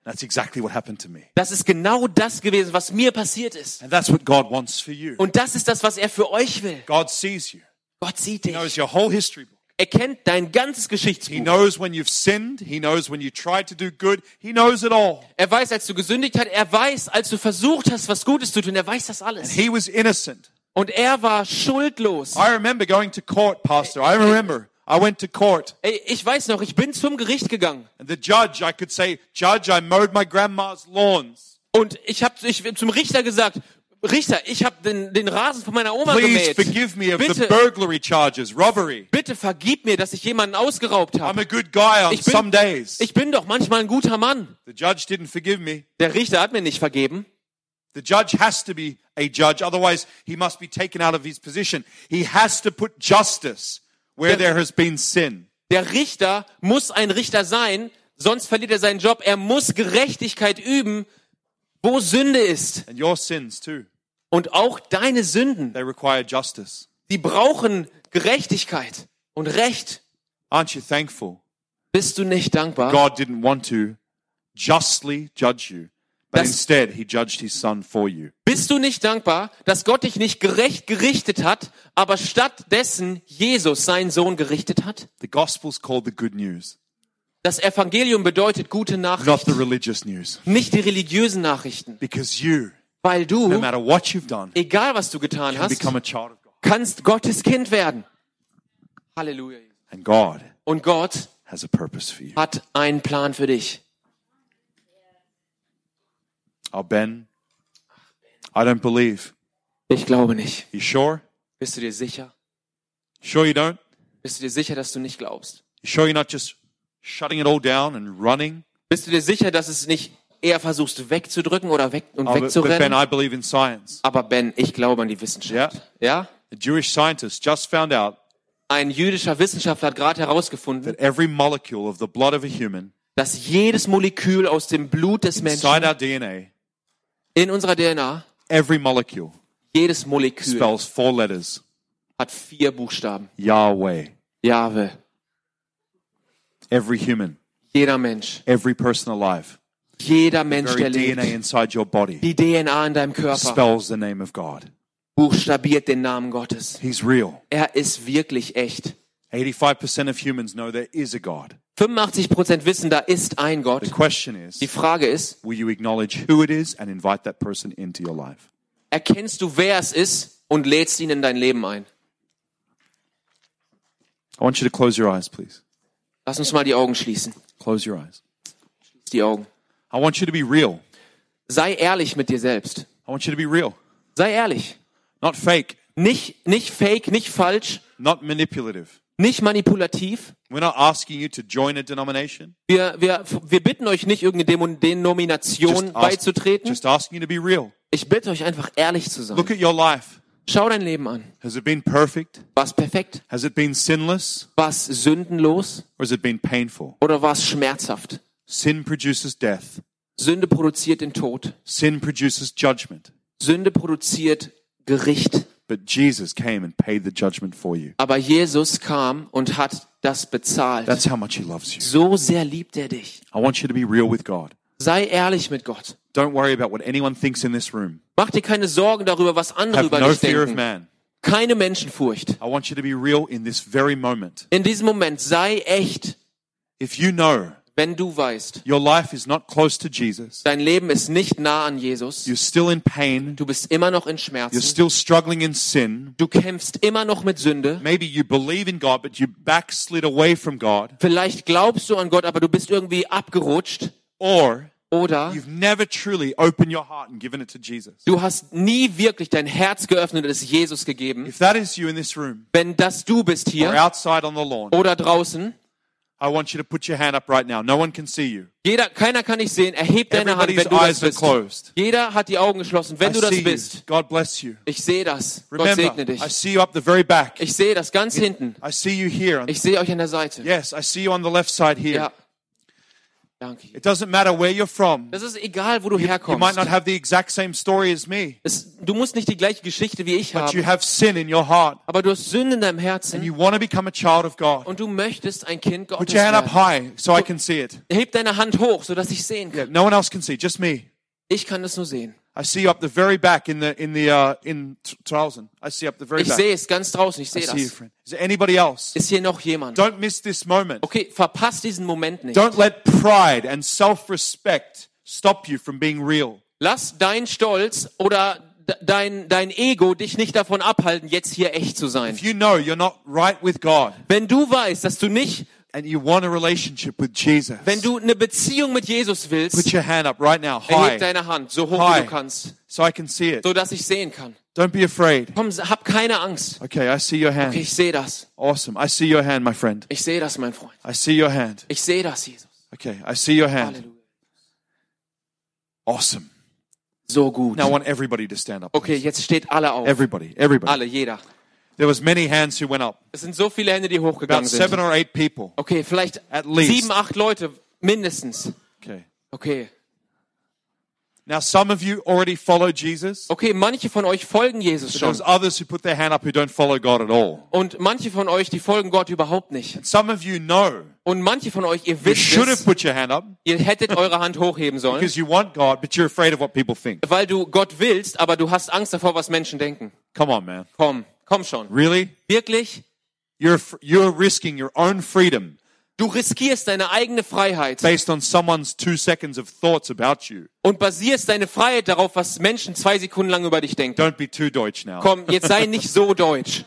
That's exactly what happened to me. Das ist genau das gewesen, was mir passiert ist. And that's what God wants for you. Und das ist das, was er für euch will. God sees you. Gott sieht dich. He knows your whole history book. Er kennt dein ganzes Geschichtsbuch. He knows when you've sinned, he knows when you tried to do good, he knows it all. Er weiß, als du gesündigt hast, er weiß, als du versucht hast, was Gutes zu tun, er weiß das alles. And he was innocent. Und er war schuldlos. I remember going to court, Pastor. I remember. I went to court. Ich weiß noch, ich bin zum Gericht gegangen. And the judge, I could say, judge, I mowed my grandma's lawns. Und ich habe ich, zum Richter gesagt, Richter, ich habe den, den Rasen von meiner Oma gemäht. Please forgive me of the burglary charges, robbery. Bitte vergib mir, dass ich jemanden ausgeraubt habe. I'm a good guy on some days. Ich bin doch manchmal ein guter Mann. The judge didn't forgive me. Der Richter hat mir nicht vergeben. The judge has to be a judge, otherwise he must be taken out of his position. He has to put justice where there has been sin. Der Richter muss ein Richter sein, sonst verliert er seinen Job. Er muss Gerechtigkeit üben, wo Sünde ist. And your sins too. Und auch deine Sünden. They require justice. Die brauchen Gerechtigkeit und Recht. Aren't you thankful? Bist du nicht dankbar? God didn't want to justly judge you. But instead, he judged his son for you. Bist du nicht dankbar, dass Gott dich nicht gerecht gerichtet hat, aber stattdessen Jesus, seinen Sohn, gerichtet hat? The gospel's called the good news. Das Evangelium bedeutet gute Nachrichten. Not the religious news. Nicht die religiösen Nachrichten. Because you, weil du, no matter what you've done, egal was du getan hast, become a child of God. Kannst Gottes Kind werden. Halleluja. And God Und Gott has a purpose for you. Hat einen Plan für dich. Oh Ben, I don't believe. Ich glaube nicht. You sure? Bist du dir sicher? Sure you don't? Bist du dir sicher, dass du nicht glaubst? You sure you're not just shutting it all down and running? Bist du dir sicher, dass es nicht eher versuchst wegzudrücken oder weg und oh, wegzurennen? But Ben, I believe in science. Aber Ben, ich glaube an die Wissenschaft. Yeah? Ja? A Jewish scientist just found out. Ein jüdischer Wissenschaftler hat gerade herausgefunden, that every molecule of the blood of a human, dass jedes Molekül aus dem Blut des Menschen, inside our D N A, in unserer D N A, every molecule, jedes Molekül, spells four letters, hat vier Buchstaben. Yahweh. Yahweh. Every human. Jeder Mensch. Every person alive. Jeder Mensch, der lebt. D N A inside your body. Die D N A in deinem Körper. Spells the name of God. Buchstabiert den Namen Gottes. He's real. Er ist wirklich echt. eighty-five percent of humans know there is a God. fünfundachtzig Prozent wissen, da ist ein Gott. The question is, die Frage ist, will you acknowledge who it is and invite that person into your life? Erkennst du, wer es ist und lädst ihn in dein Leben ein? I want you to close your eyes, please. Lass uns mal die Augen schließen. Close your eyes. Schließ die Augen. I want you to be real. Sei ehrlich mit dir selbst. I want you to be real. Sei ehrlich. Not fake. Nicht, nicht fake, nicht falsch. Not manipulative. Nicht manipulativ. We're not asking you to join a denomination. Wir, wir, wir bitten euch nicht, irgendeine Denomination just beizutreten. Ask, just asking you to be real. Ich bitte euch einfach, ehrlich zu sein. Look at your life. Schau dein Leben an. Has it been perfect? War es perfekt? Has it been sinless? War es sündenlos? Or has it been painful? Oder war es schmerzhaft? Sin produces death. Sünde produziert den Tod. Sin produces judgment. Sünde produziert Gericht. But Jesus came and paid the judgment for you. Aber Jesus kam und hat das bezahlt. That's how much he loves you. So sehr liebt er dich. I want you to be real with God. Sei ehrlich mit Gott. Don't worry about what anyone thinks in this room. Mach dir keine Sorgen darüber, was andere über dich denken. Have no fear of man. Keine Menschenfurcht. I want you to be real in this very moment. In diesem Moment sei echt. If you know, wenn du weißt, your life is not close to Jesus, dein Leben ist nicht nah an Jesus, you're still in pain, du bist immer noch in Schmerzen, you're still struggling in sin, du kämpfst immer noch mit Sünde, maybe you believe in God, but you backslid away from God, vielleicht glaubst du an Gott, aber du bist irgendwie abgerutscht, or Oder you've never truly opened your heart and given it to Jesus. Du hast nie wirklich dein Herz geöffnet und es Jesus gegeben. If that is you in this room, wenn das du bist hier, or outside on the lawn, oder draußen, I want you to put your hand up right now. No one can see you. Jeder, keiner kann dich sehen. Erheb deine Hand, wenn du das bist. Jeder hat die Augen geschlossen, wenn I du das bist. You. God bless you. Ich sehe das. Remember, Gott segne dich. I see you up the very back. Ich sehe das ganz I, hinten. I see you here. Ich sehe euch an der Seite. Yes, I see you on the left side here. Ja. Danke. It doesn't matter where you're from. Das ist egal, wo du you, herkommst. You might not have the exact same story as me. Es, du musst nicht die gleiche Geschichte wie ich but haben. You have sin in your heart. Aber du hast Sünde in deinem Herzen. And you want to become a child of God. Und du möchtest ein Kind Gottes Put your hand werden. Up high, so du, I can see it. Heb deine Hand hoch, so dass ich sehen kann. Yeah, no one else can see, just me. Ich kann das nur sehen. I see you up the very back in the in the uh, in draußen. I see up the very back. Ich sehe es ganz draußen. Ich sehe das. You, is there anybody else? Ist hier noch jemand? Don't miss this moment. Okay, verpasst diesen Moment nicht. Don't let pride and self-respect stop you from being real. Lass dein Stolz oder dein dein Ego dich nicht davon abhalten, jetzt hier echt zu sein. If you know you're not right with God. Wenn du weißt, dass du nicht and you want a relationship with Jesus. Wenn du eine Beziehung mit Jesus willst, put your hand up right now. High. Erheb deine Hand so hoch wie du kannst. So I can see it. So dass ich sehen kann. Don't be afraid. Komm, hab keine Angst. Okay, I see your hand. Okay, ich sehe das. Awesome. I see your hand, my friend. Ich sehe das, mein Freund. I see your hand. Ich sehe das, Jesus. Okay, I see your hand. Halleluja. Awesome. So gut. Now I want everybody to stand up. Okay, please. Jetzt steht alle auf. Everybody, everybody. Alle, jeder. There was many hands who went up. Es sind so viele Hände, die hochgegangen sind. About seven or eight people. Okay, vielleicht at least. Sieben, acht Leute mindestens. Okay. Okay. Now some of you already follow Jesus. Okay, manche von euch folgen Jesus schon. There's others who put their hand up who don't follow God at all. Und manche von euch, die folgen Gott überhaupt nicht. And some of you know. Und manche von euch, ihr wisst es, ihr hättet eure Hand hochheben sollen. Because you want God, but you're afraid of what people think. Weil du Gott willst, aber du hast Angst davor, was Menschen denken. Come on, man. Komm, komm schon. Really? Wirklich? You're you're risking your own freedom. Du riskierst deine eigene Freiheit. Based on someone's two seconds of thoughts about you. Und basierst deine Freiheit darauf, was Menschen zwei Sekunden lang über dich denken. Don't be too Deutsch now. Komm, jetzt sei nicht so deutsch.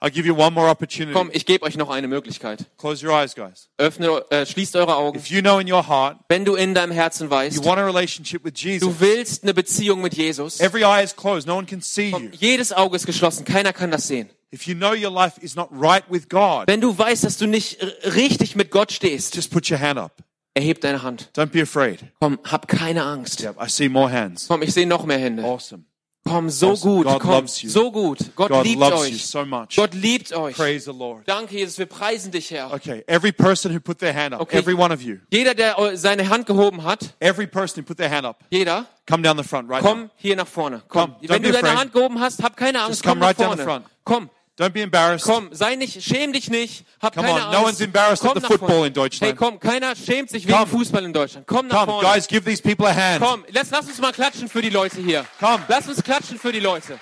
I'll give you one more opportunity. Komm, ich gebe euch noch eine Möglichkeit. Close your eyes, guys. Öffne, äh, schließt eure Augen. If you know in your heart, wenn du in deinem Herzen weißt, you want a relationship with Jesus, du willst eine Beziehung mit Jesus. Every eye is closed, no one can see komm, you. Jedes Auge ist geschlossen, keiner kann das sehen. If you know your life is not right with God, wenn du weißt, dass du nicht richtig mit Gott stehst, just put your hand up. Erheb deine Hand. Don't be afraid. Komm, hab keine Angst. Yep, I see more hands. Komm, ich sehe noch mehr Hände. Awesome. Komm, so awesome. Gut. God Komm, loves you. So gut. Gott God liebt loves euch. You so much. Gott liebt euch. Praise the Lord. Danke, Jesus. Wir preisen dich, Herr. Okay, every person who put their hand up, okay. Every one of you. Jeder, der seine Hand gehoben hat. Every person who put their hand up. Jeder. Come down the front, right Komm now. Hier nach vorne. Komm. Come, Wenn du deine afraid. Hand gehoben hast, hab keine Angst. Just Komm right nach vorne. Down the front. Komm. Don't be embarrassed. Komm, sei nicht, schäm dich nicht. Hab come keine on, Angst. No one's embarrassed komm at the football in Deutschland. Hey, komm, keiner schämt sich wegen Fußball in Deutschland. Komm nach vorne. Komm, guys, give these people a hand. Komm, lass, lass uns mal klatschen für die Leute hier. Komm. Lass uns klatschen für die Leute.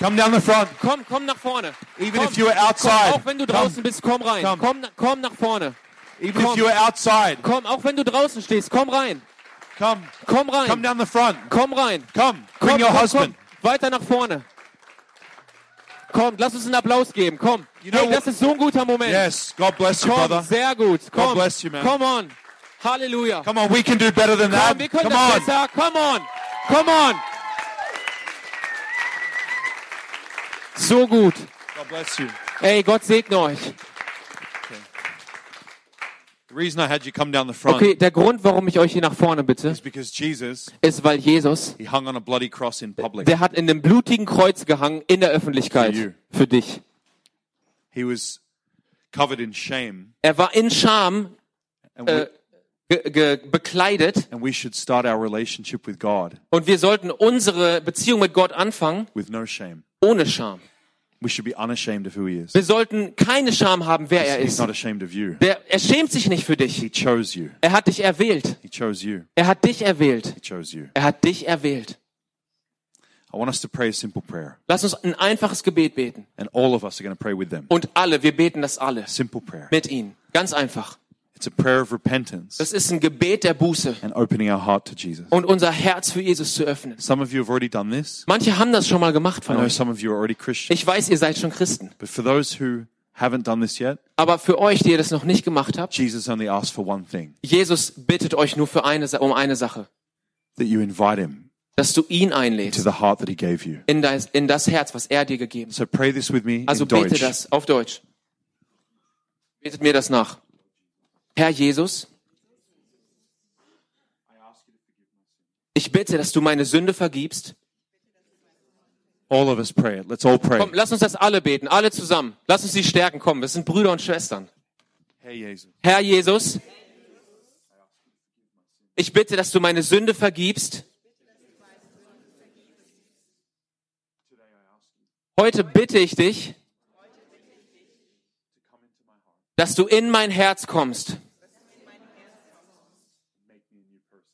Come down the front. Komm, komm nach vorne. Even komm, if you are outside. Komm, auch wenn du draußen come. Bist, komm rein. Come. Komm, komm nach vorne. Even komm. If you are outside. Komm, auch wenn du draußen stehst, komm rein. Komm, komm rein. Come down the front. Komm rein. Komm, bring komm, your komm, husband. Komm. Weiter nach vorne. Komm, lass uns einen Applaus geben. Komm. You know, hey, das ist so ein guter Moment. Yes, God bless you, brother. Komm, sehr gut. Komm. God bless you, man. Come on. Hallelujah. Come on, we can do better than that. Komm, wir können das besser. Come on. Come on. So gut. God bless you. Ey, Gott segne euch. The reason I had you come down the front okay, der Grund, warum ich euch hier nach vorne bitte, is because Jesus, ist, weil Jesus, he hung on a bloody cross in public. Der hat in dem blutigen Kreuz gehangen in der Öffentlichkeit für, für dich. He was covered in shame. Er war in Scham äh, ge- ge- bekleidet. And we should start our relationship with God. Und wir sollten unsere Beziehung mit Gott anfangen with no shame. Ohne Scham. We should be unashamed of who he is. Wir sollten keine Scham haben, wer er ist. He's not ashamed of you. Der, er schämt sich nicht für dich. He chose you. Er hat dich erwählt. He chose you. Er hat dich erwählt. He chose you. Er hat dich erwählt. I want us to pray a simple prayer. Lass uns ein einfaches Gebet beten. And all of us are going to pray with them. Und alle, wir beten das alle. Simple prayer. Mit ihnen. Ganz einfach. It's a prayer of repentance. Es ist ein Gebet der Buße. And opening our heart to Jesus. Und unser Herz für Jesus zu öffnen. Some of you have already done this. Manche haben das schon mal gemacht von I know euch. Some of you are already Christian. Ich weiß, ihr seid schon Christen. But for those who haven't done this yet. Aber für euch, die ihr das noch nicht gemacht habt. Jesus only asks for one thing. Jesus bittet euch nur für eine um eine Sache. That you invite him. Dass du ihn einlädst. Into the heart that he gave you. In das, in das Herz, was er dir gegeben hat. So pray this with me also in Deutsch. Also bete das auf Deutsch. Betet mir das nach. Herr Jesus, ich bitte, dass du meine Sünde vergibst. All of us pray. Let's all pray. Komm, lass uns das alle beten, alle zusammen. Lass uns sie stärken, komm, wir sind Brüder und Schwestern. Herr Jesus, Herr Jesus, ich bitte, dass du meine Sünde vergibst. Heute bitte ich dich, dass du in mein Herz kommst.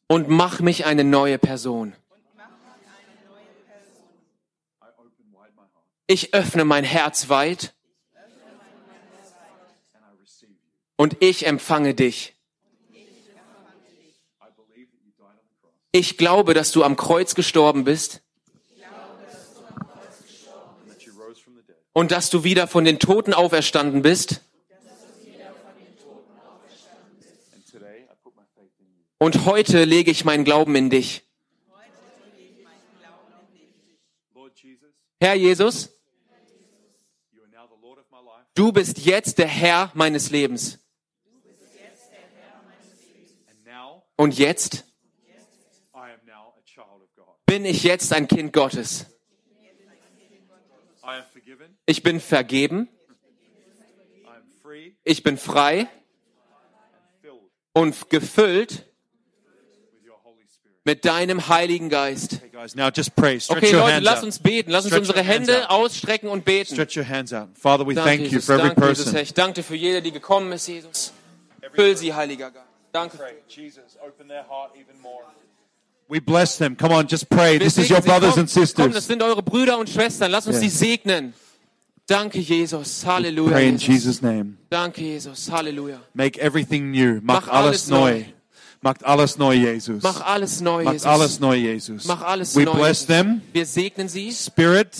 Und mach mich eine neue Person. Ich öffne mein Herz weit und ich empfange dich. Ich glaube, dass du am Kreuz gestorben bist und dass du wieder von den Toten auferstanden bist. Und heute lege ich meinen Glauben in dich. Herr Jesus, du bist jetzt der Herr meines Lebens. Und jetzt bin ich jetzt ein Kind Gottes. Ich bin vergeben. Ich bin frei und gefüllt mit deinem Heiligen Geist. Okay, Leute, lass uns beten. Lass uns unsere Hände ausstrecken und beten. Danke, Jesus. Danke, Jesus, Herr. Ich danke dir für jeder, die gekommen ist, Jesus. Füll sie, Heiliger Geist. Danke. We bless them. Come on, just pray. This is your brothers and sisters. Komm, das sind eure Brüder und Schwestern. Lass uns sie segnen. Danke, Jesus. Halleluja. Pray in Jesus' name. Danke, Jesus. Halleluja. Make everything new. Mach alles neu. Macht alles neu, Jesus. Mach alles neu, Jesus. Macht alles neu, Jesus. Mach alles neu. We bless them. Wir segnen sie. Spirit,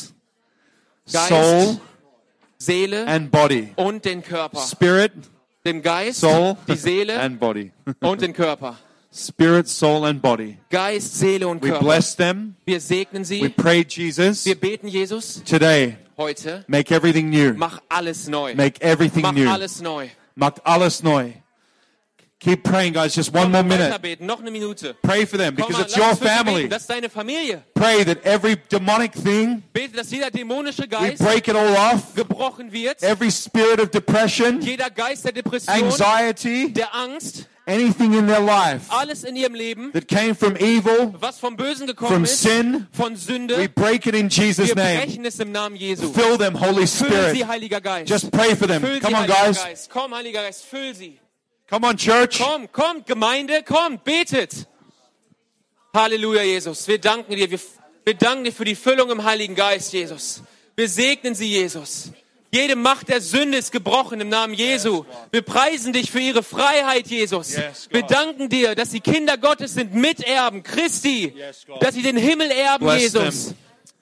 Geist, Soul, Seele and body. Und den Körper. Spirit, dem Geist, Soul, die Seele and body. Und den Körper. Spirit, Soul and body. Geist, Seele und Körper. We bless them. Wir segnen sie. We pray, Jesus. Wir beten, Jesus. Today. Heute. Make everything new. Mach alles neu. Make everything Mach new. Mach alles neu. Macht alles neu. Keep praying, guys. Just one more minute. Noch eine Minute. Pray for them because it's your family. Das ist deine Familie. Pray that every demonic thing, bete, dass jeder dämonische Geist, we break it all off. Gebrochen wird. Every spirit of depression, jeder Geist der Depression, anxiety, der Angst, anything in their life, alles in ihrem Leben, that came from evil, was vom Bösen gekommen from ist, sin, von Sünde, we break it in Jesus' name. Wir brechen es im Namen Jesu. Fill them, Holy Spirit. Füll sie, Heiliger Geist. Just pray for them. Füll Come sie, on, Heiliger guys. Geist. Komm, Heiliger Geist, füll sie. Come on, Church. Komm, kommt, Gemeinde, kommt, betet. Halleluja, Jesus. Wir danken dir. Wir, wir danken dir für die Füllung im Heiligen Geist, Jesus. Wir segnen sie, Jesus. Jede Macht der Sünde ist gebrochen im Namen Jesu. Wir preisen dich für ihre Freiheit, Jesus. Wir danken dir, dass sie Kinder Gottes sind, Miterben Christi. Dass sie den Himmel erben, Jesus.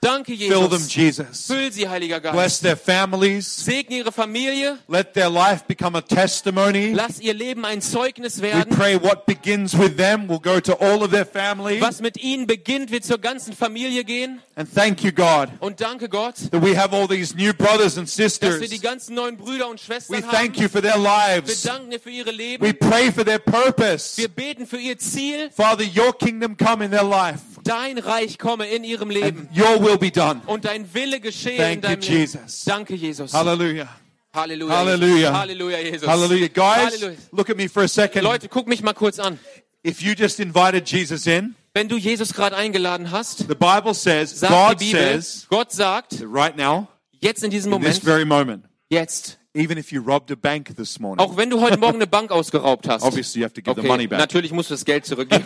Danke, Jesus. Fill them, Jesus. Füll sie, Heiliger Geist. Bless their families. Segne ihre Familie. Let their life become a testimony. Lass ihr Leben ein Zeugnis werden. We pray what begins with them will go to all of their family. Was mit ihnen beginnt, wird zur ganzen Familie gehen. And thank you, God. Und danke Gott. That we have all these new brothers and sisters. Dass wir die ganzen neuen Brüder und Schwestern we haben. We thank you for their lives. Wir danken dir für ihre Leben. We pray for their purpose. Wir beten für ihr Ziel. Father, your kingdom come in their life. Dein Reich komme in ihrem Leben. And your will be done. Und dein Wille geschehe Thank in deinem you, Leben. Jesus. Danke, Jesus. Halleluja. Halleluja. Halleluja. Halleluja, Jesus. Halleluja. Guys, Halleluja. Look at me for a second. Leute, guck mich mal kurz an. If you just invited Jesus in, wenn du Jesus gerade eingeladen hast, the Bible says, sagt God die Bibel, says, Gott sagt, right now, jetzt in diesem Moment, in this very moment, jetzt, even if you robbed a bank this morning. Auch wenn du heute Morgen eine Bank ausgeraubt hast. Obviously you have to give okay, the money back. Natürlich musst du das Geld zurückgeben.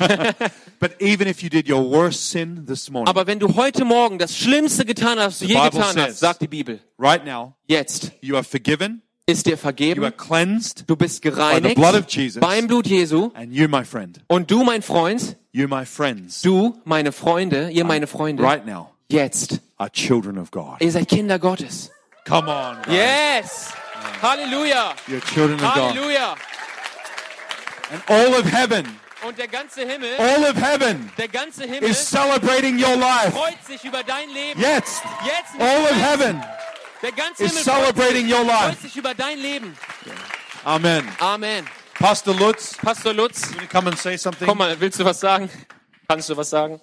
But even if you did your worst sin this morning. Aber wenn du heute Morgen das Schlimmste getan hast, du je getan says, hast, sagt die Bibel. Right now. Jetzt. You are forgiven. Ist dir vergeben. You are cleansed. Du bist gereinigt. By the blood of Jesus. Beim Blut Jesu. And you, my friend. Und du, mein Freund. You, my friends. Du, meine Freunde. Ihr, meine Freunde. Right now. Jetzt. Are children of God. Ihr seid Kinder Gottes. Come on, guys. Yes. Halleluja. You're children of God. Halleluja. And all of heaven. Und der ganze Himmel. All of heaven. Der ganze Himmel is celebrating your life. Freut sich über dein Leben. Jetzt. Jetzt. All of heaven. Der ganze Himmel is celebrating your life. Freut sich über dein Leben. Amen. Amen. Pastor Lutz. Pastor Lutz. You come and say something. Komm mal, willst du was sagen? Kannst du was sagen?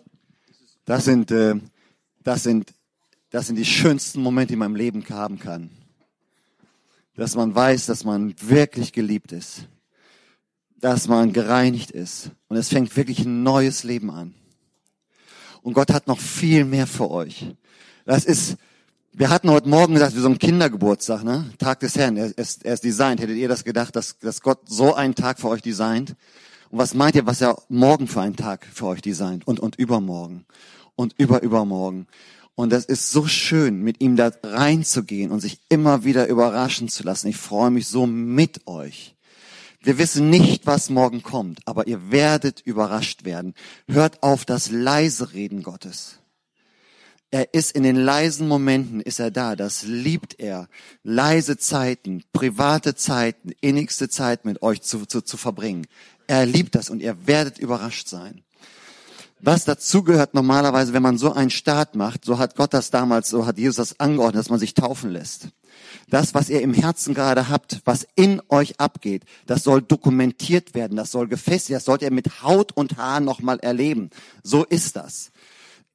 Das sind äh, das sind das sind die schönsten Momente, die man im Leben haben kann. Dass man weiß, dass man wirklich geliebt ist, dass man gereinigt ist und es fängt wirklich ein neues Leben an. Und Gott hat noch viel mehr für euch. Das ist, wir hatten heute Morgen gesagt, wir so einen Kindergeburtstag, ne? Tag des Herrn, er ist, er ist designt. Hättet ihr das gedacht, dass, dass Gott so einen Tag für euch designt? Und was meint ihr, was er morgen für einen Tag für euch designt? Und, und übermorgen und überübermorgen. Und das ist so schön, mit ihm da reinzugehen und sich immer wieder überraschen zu lassen. Ich freue mich so mit euch. Wir wissen nicht, was morgen kommt, aber ihr werdet überrascht werden. Hört auf das leise Reden Gottes. Er ist in den leisen Momenten, ist er da. Das liebt er. Leise Zeiten, private Zeiten, innigste Zeit mit euch zu, zu, zu verbringen. Er liebt das und ihr werdet überrascht sein. was dazu gehört normalerweise, wenn man so einen Start macht, so hat Gott das damals, so hat Jesus das angeordnet, dass man sich taufen lässt. Das, was ihr im Herzen gerade habt, was in euch abgeht, das soll dokumentiert werden, das soll gefestigt, das sollt ihr mit Haut und Haaren nochmal erleben. So ist das.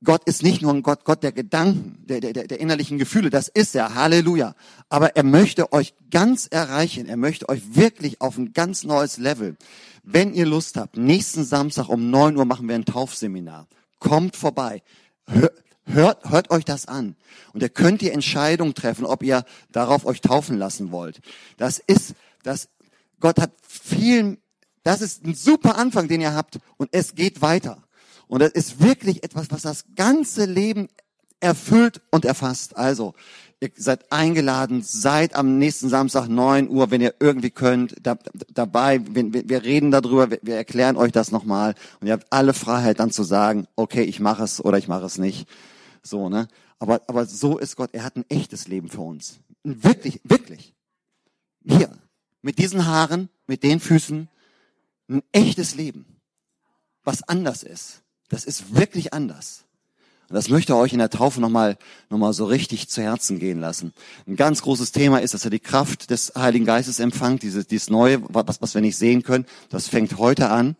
Gott ist nicht nur ein Gott, Gott der Gedanken, der, der, der innerlichen Gefühle, das ist er, Halleluja. Aber er möchte euch ganz erreichen, er möchte euch wirklich auf ein ganz neues Level. Wenn ihr Lust habt, nächsten Samstag um neun Uhr machen wir ein Taufseminar. Kommt vorbei, hört, hört euch das an. Und ihr könnt die Entscheidung treffen, ob ihr darauf euch taufen lassen wollt. Das ist, das, Gott hat vielen, das ist ein super Anfang, den ihr habt und es geht weiter. Und das ist wirklich etwas, was das ganze Leben erfüllt und erfasst. Also, ihr seid eingeladen, seid am nächsten Samstag neun Uhr, wenn ihr irgendwie könnt, da, dabei. Wir, wir reden darüber, wir, wir erklären euch das nochmal. Und ihr habt alle Freiheit dann zu sagen, okay, ich mache es oder ich mache es nicht. So, ne? Aber, aber so ist Gott, er hat ein echtes Leben für uns. Wirklich, wirklich. Hier, mit diesen Haaren, mit den Füßen, ein echtes Leben, was anders ist. Das ist wirklich anders. Und das möchte euch in der Taufe nochmal, nochmal so richtig zu Herzen gehen lassen. Ein ganz großes Thema ist, dass ihr die Kraft des Heiligen Geistes empfangt, dieses, dieses Neue, was, was wir nicht sehen können. Das fängt heute an.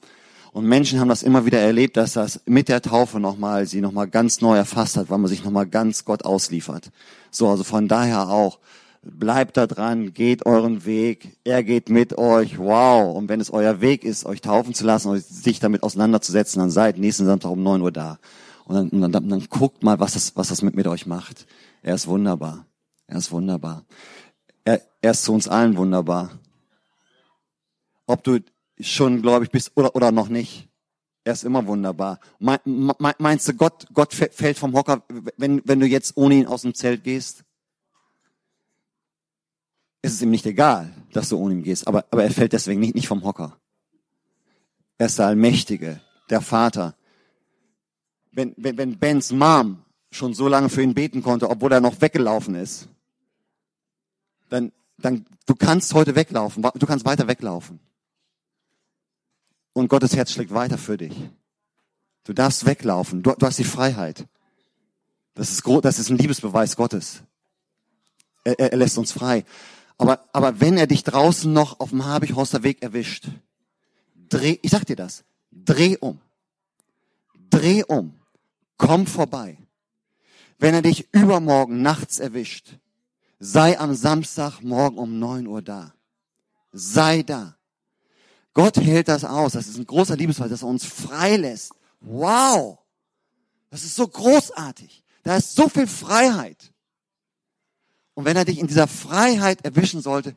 Und Menschen haben das immer wieder erlebt, dass das mit der Taufe nochmal, sie nochmal ganz neu erfasst hat, weil man sich nochmal ganz Gott ausliefert. So, also von daher auch. Bleibt da dran, geht euren Weg, er geht mit euch, wow. Und wenn es euer Weg ist, euch taufen zu lassen, euch sich damit auseinanderzusetzen, dann seid nächsten Samstag um neun Uhr da. Und dann, dann, dann guckt mal, was das, was das mit, mit euch macht. Er ist wunderbar. Er ist wunderbar. Er, er ist zu uns allen wunderbar. Ob du schon gläubig bist oder, oder noch nicht. Er ist immer wunderbar. Mein, mein, meinst du, Gott, Gott fällt vom Hocker, wenn, wenn du jetzt ohne ihn aus dem Zelt gehst? Es ist ihm nicht egal, dass du ohne ihn gehst, aber, aber er fällt deswegen nicht, nicht vom Hocker. Er ist der Allmächtige, der Vater. Wenn, wenn, wenn Bens Mom schon so lange für ihn beten konnte, obwohl er noch weggelaufen ist, dann, dann, du kannst heute weglaufen, du kannst weiter weglaufen. Und Gottes Herz schlägt weiter für dich. Du darfst weglaufen, du, du hast die Freiheit. Das ist groß, das ist ein Liebesbeweis Gottes. Er, er, er lässt uns frei. Aber, aber wenn er dich draußen noch auf dem Habichhorster Weg erwischt, dreh, ich sag dir das, dreh um. Dreh um. Komm vorbei. Wenn er dich übermorgen nachts erwischt, sei am Samstagmorgen um neun Uhr da. Sei da. Gott hält das aus. Das ist ein großer Liebesfall, dass er uns frei lässt. Wow! Das ist so großartig. Da ist so viel Freiheit. Und wenn er dich in dieser Freiheit erwischen sollte,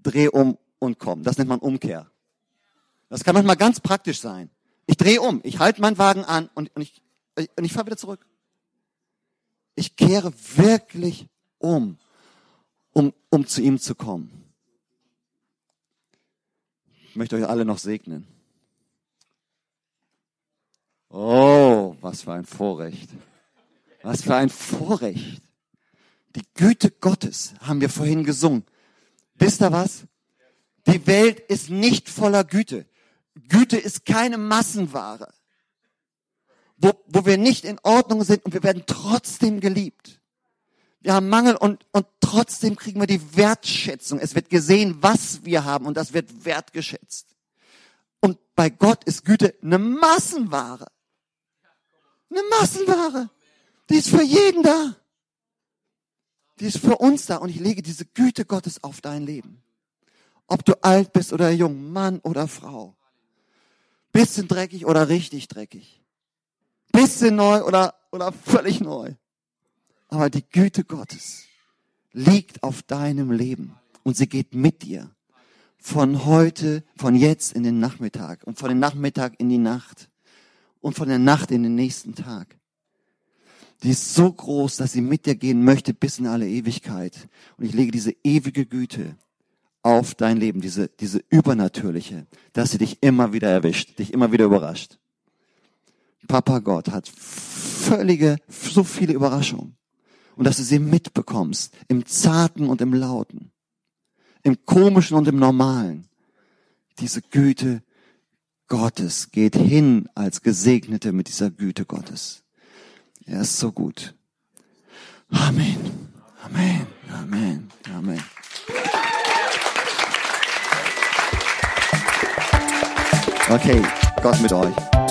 dreh um und komm. Das nennt man Umkehr. Das kann manchmal ganz praktisch sein. Ich dreh um, ich halte meinen Wagen an und, und ich, und ich fahre wieder zurück. Ich kehre wirklich um, um, um zu ihm zu kommen. Ich möchte euch alle noch segnen. Oh, was für ein Vorrecht. Was für ein Vorrecht. Die Güte Gottes haben wir vorhin gesungen. Wisst ihr was? Die Welt ist nicht voller Güte. Güte ist keine Massenware, wo, wo wir nicht in Ordnung sind und wir werden trotzdem geliebt. Wir haben Mangel und, und trotzdem kriegen wir die Wertschätzung. Es wird gesehen, was wir haben und das wird wertgeschätzt. Und bei Gott ist Güte eine Massenware. Eine Massenware. Die ist für jeden da. Die ist für uns da und ich lege diese Güte Gottes auf dein Leben. Ob du alt bist oder jung, Mann oder Frau. Bisschen dreckig oder richtig dreckig. Bisschen neu oder, oder völlig neu. Aber die Güte Gottes liegt auf deinem Leben und sie geht mit dir. Von heute, von jetzt in den Nachmittag und von den Nachmittag in die Nacht und von der Nacht in den nächsten Tag. Die ist so groß, dass sie mit dir gehen möchte bis in alle Ewigkeit. Und ich lege diese ewige Güte auf dein Leben, diese, diese übernatürliche, dass sie dich immer wieder erwischt, dich immer wieder überrascht. Papa Gott hat völlige, so viele Überraschungen. Und dass du sie mitbekommst, im Zarten und im Lauten, im Komischen und im Normalen. Diese Güte Gottes. Geht hin als Gesegnete mit dieser Güte Gottes. Er ist so gut. Amen. Amen. Amen. Amen. Okay, Gott mit euch.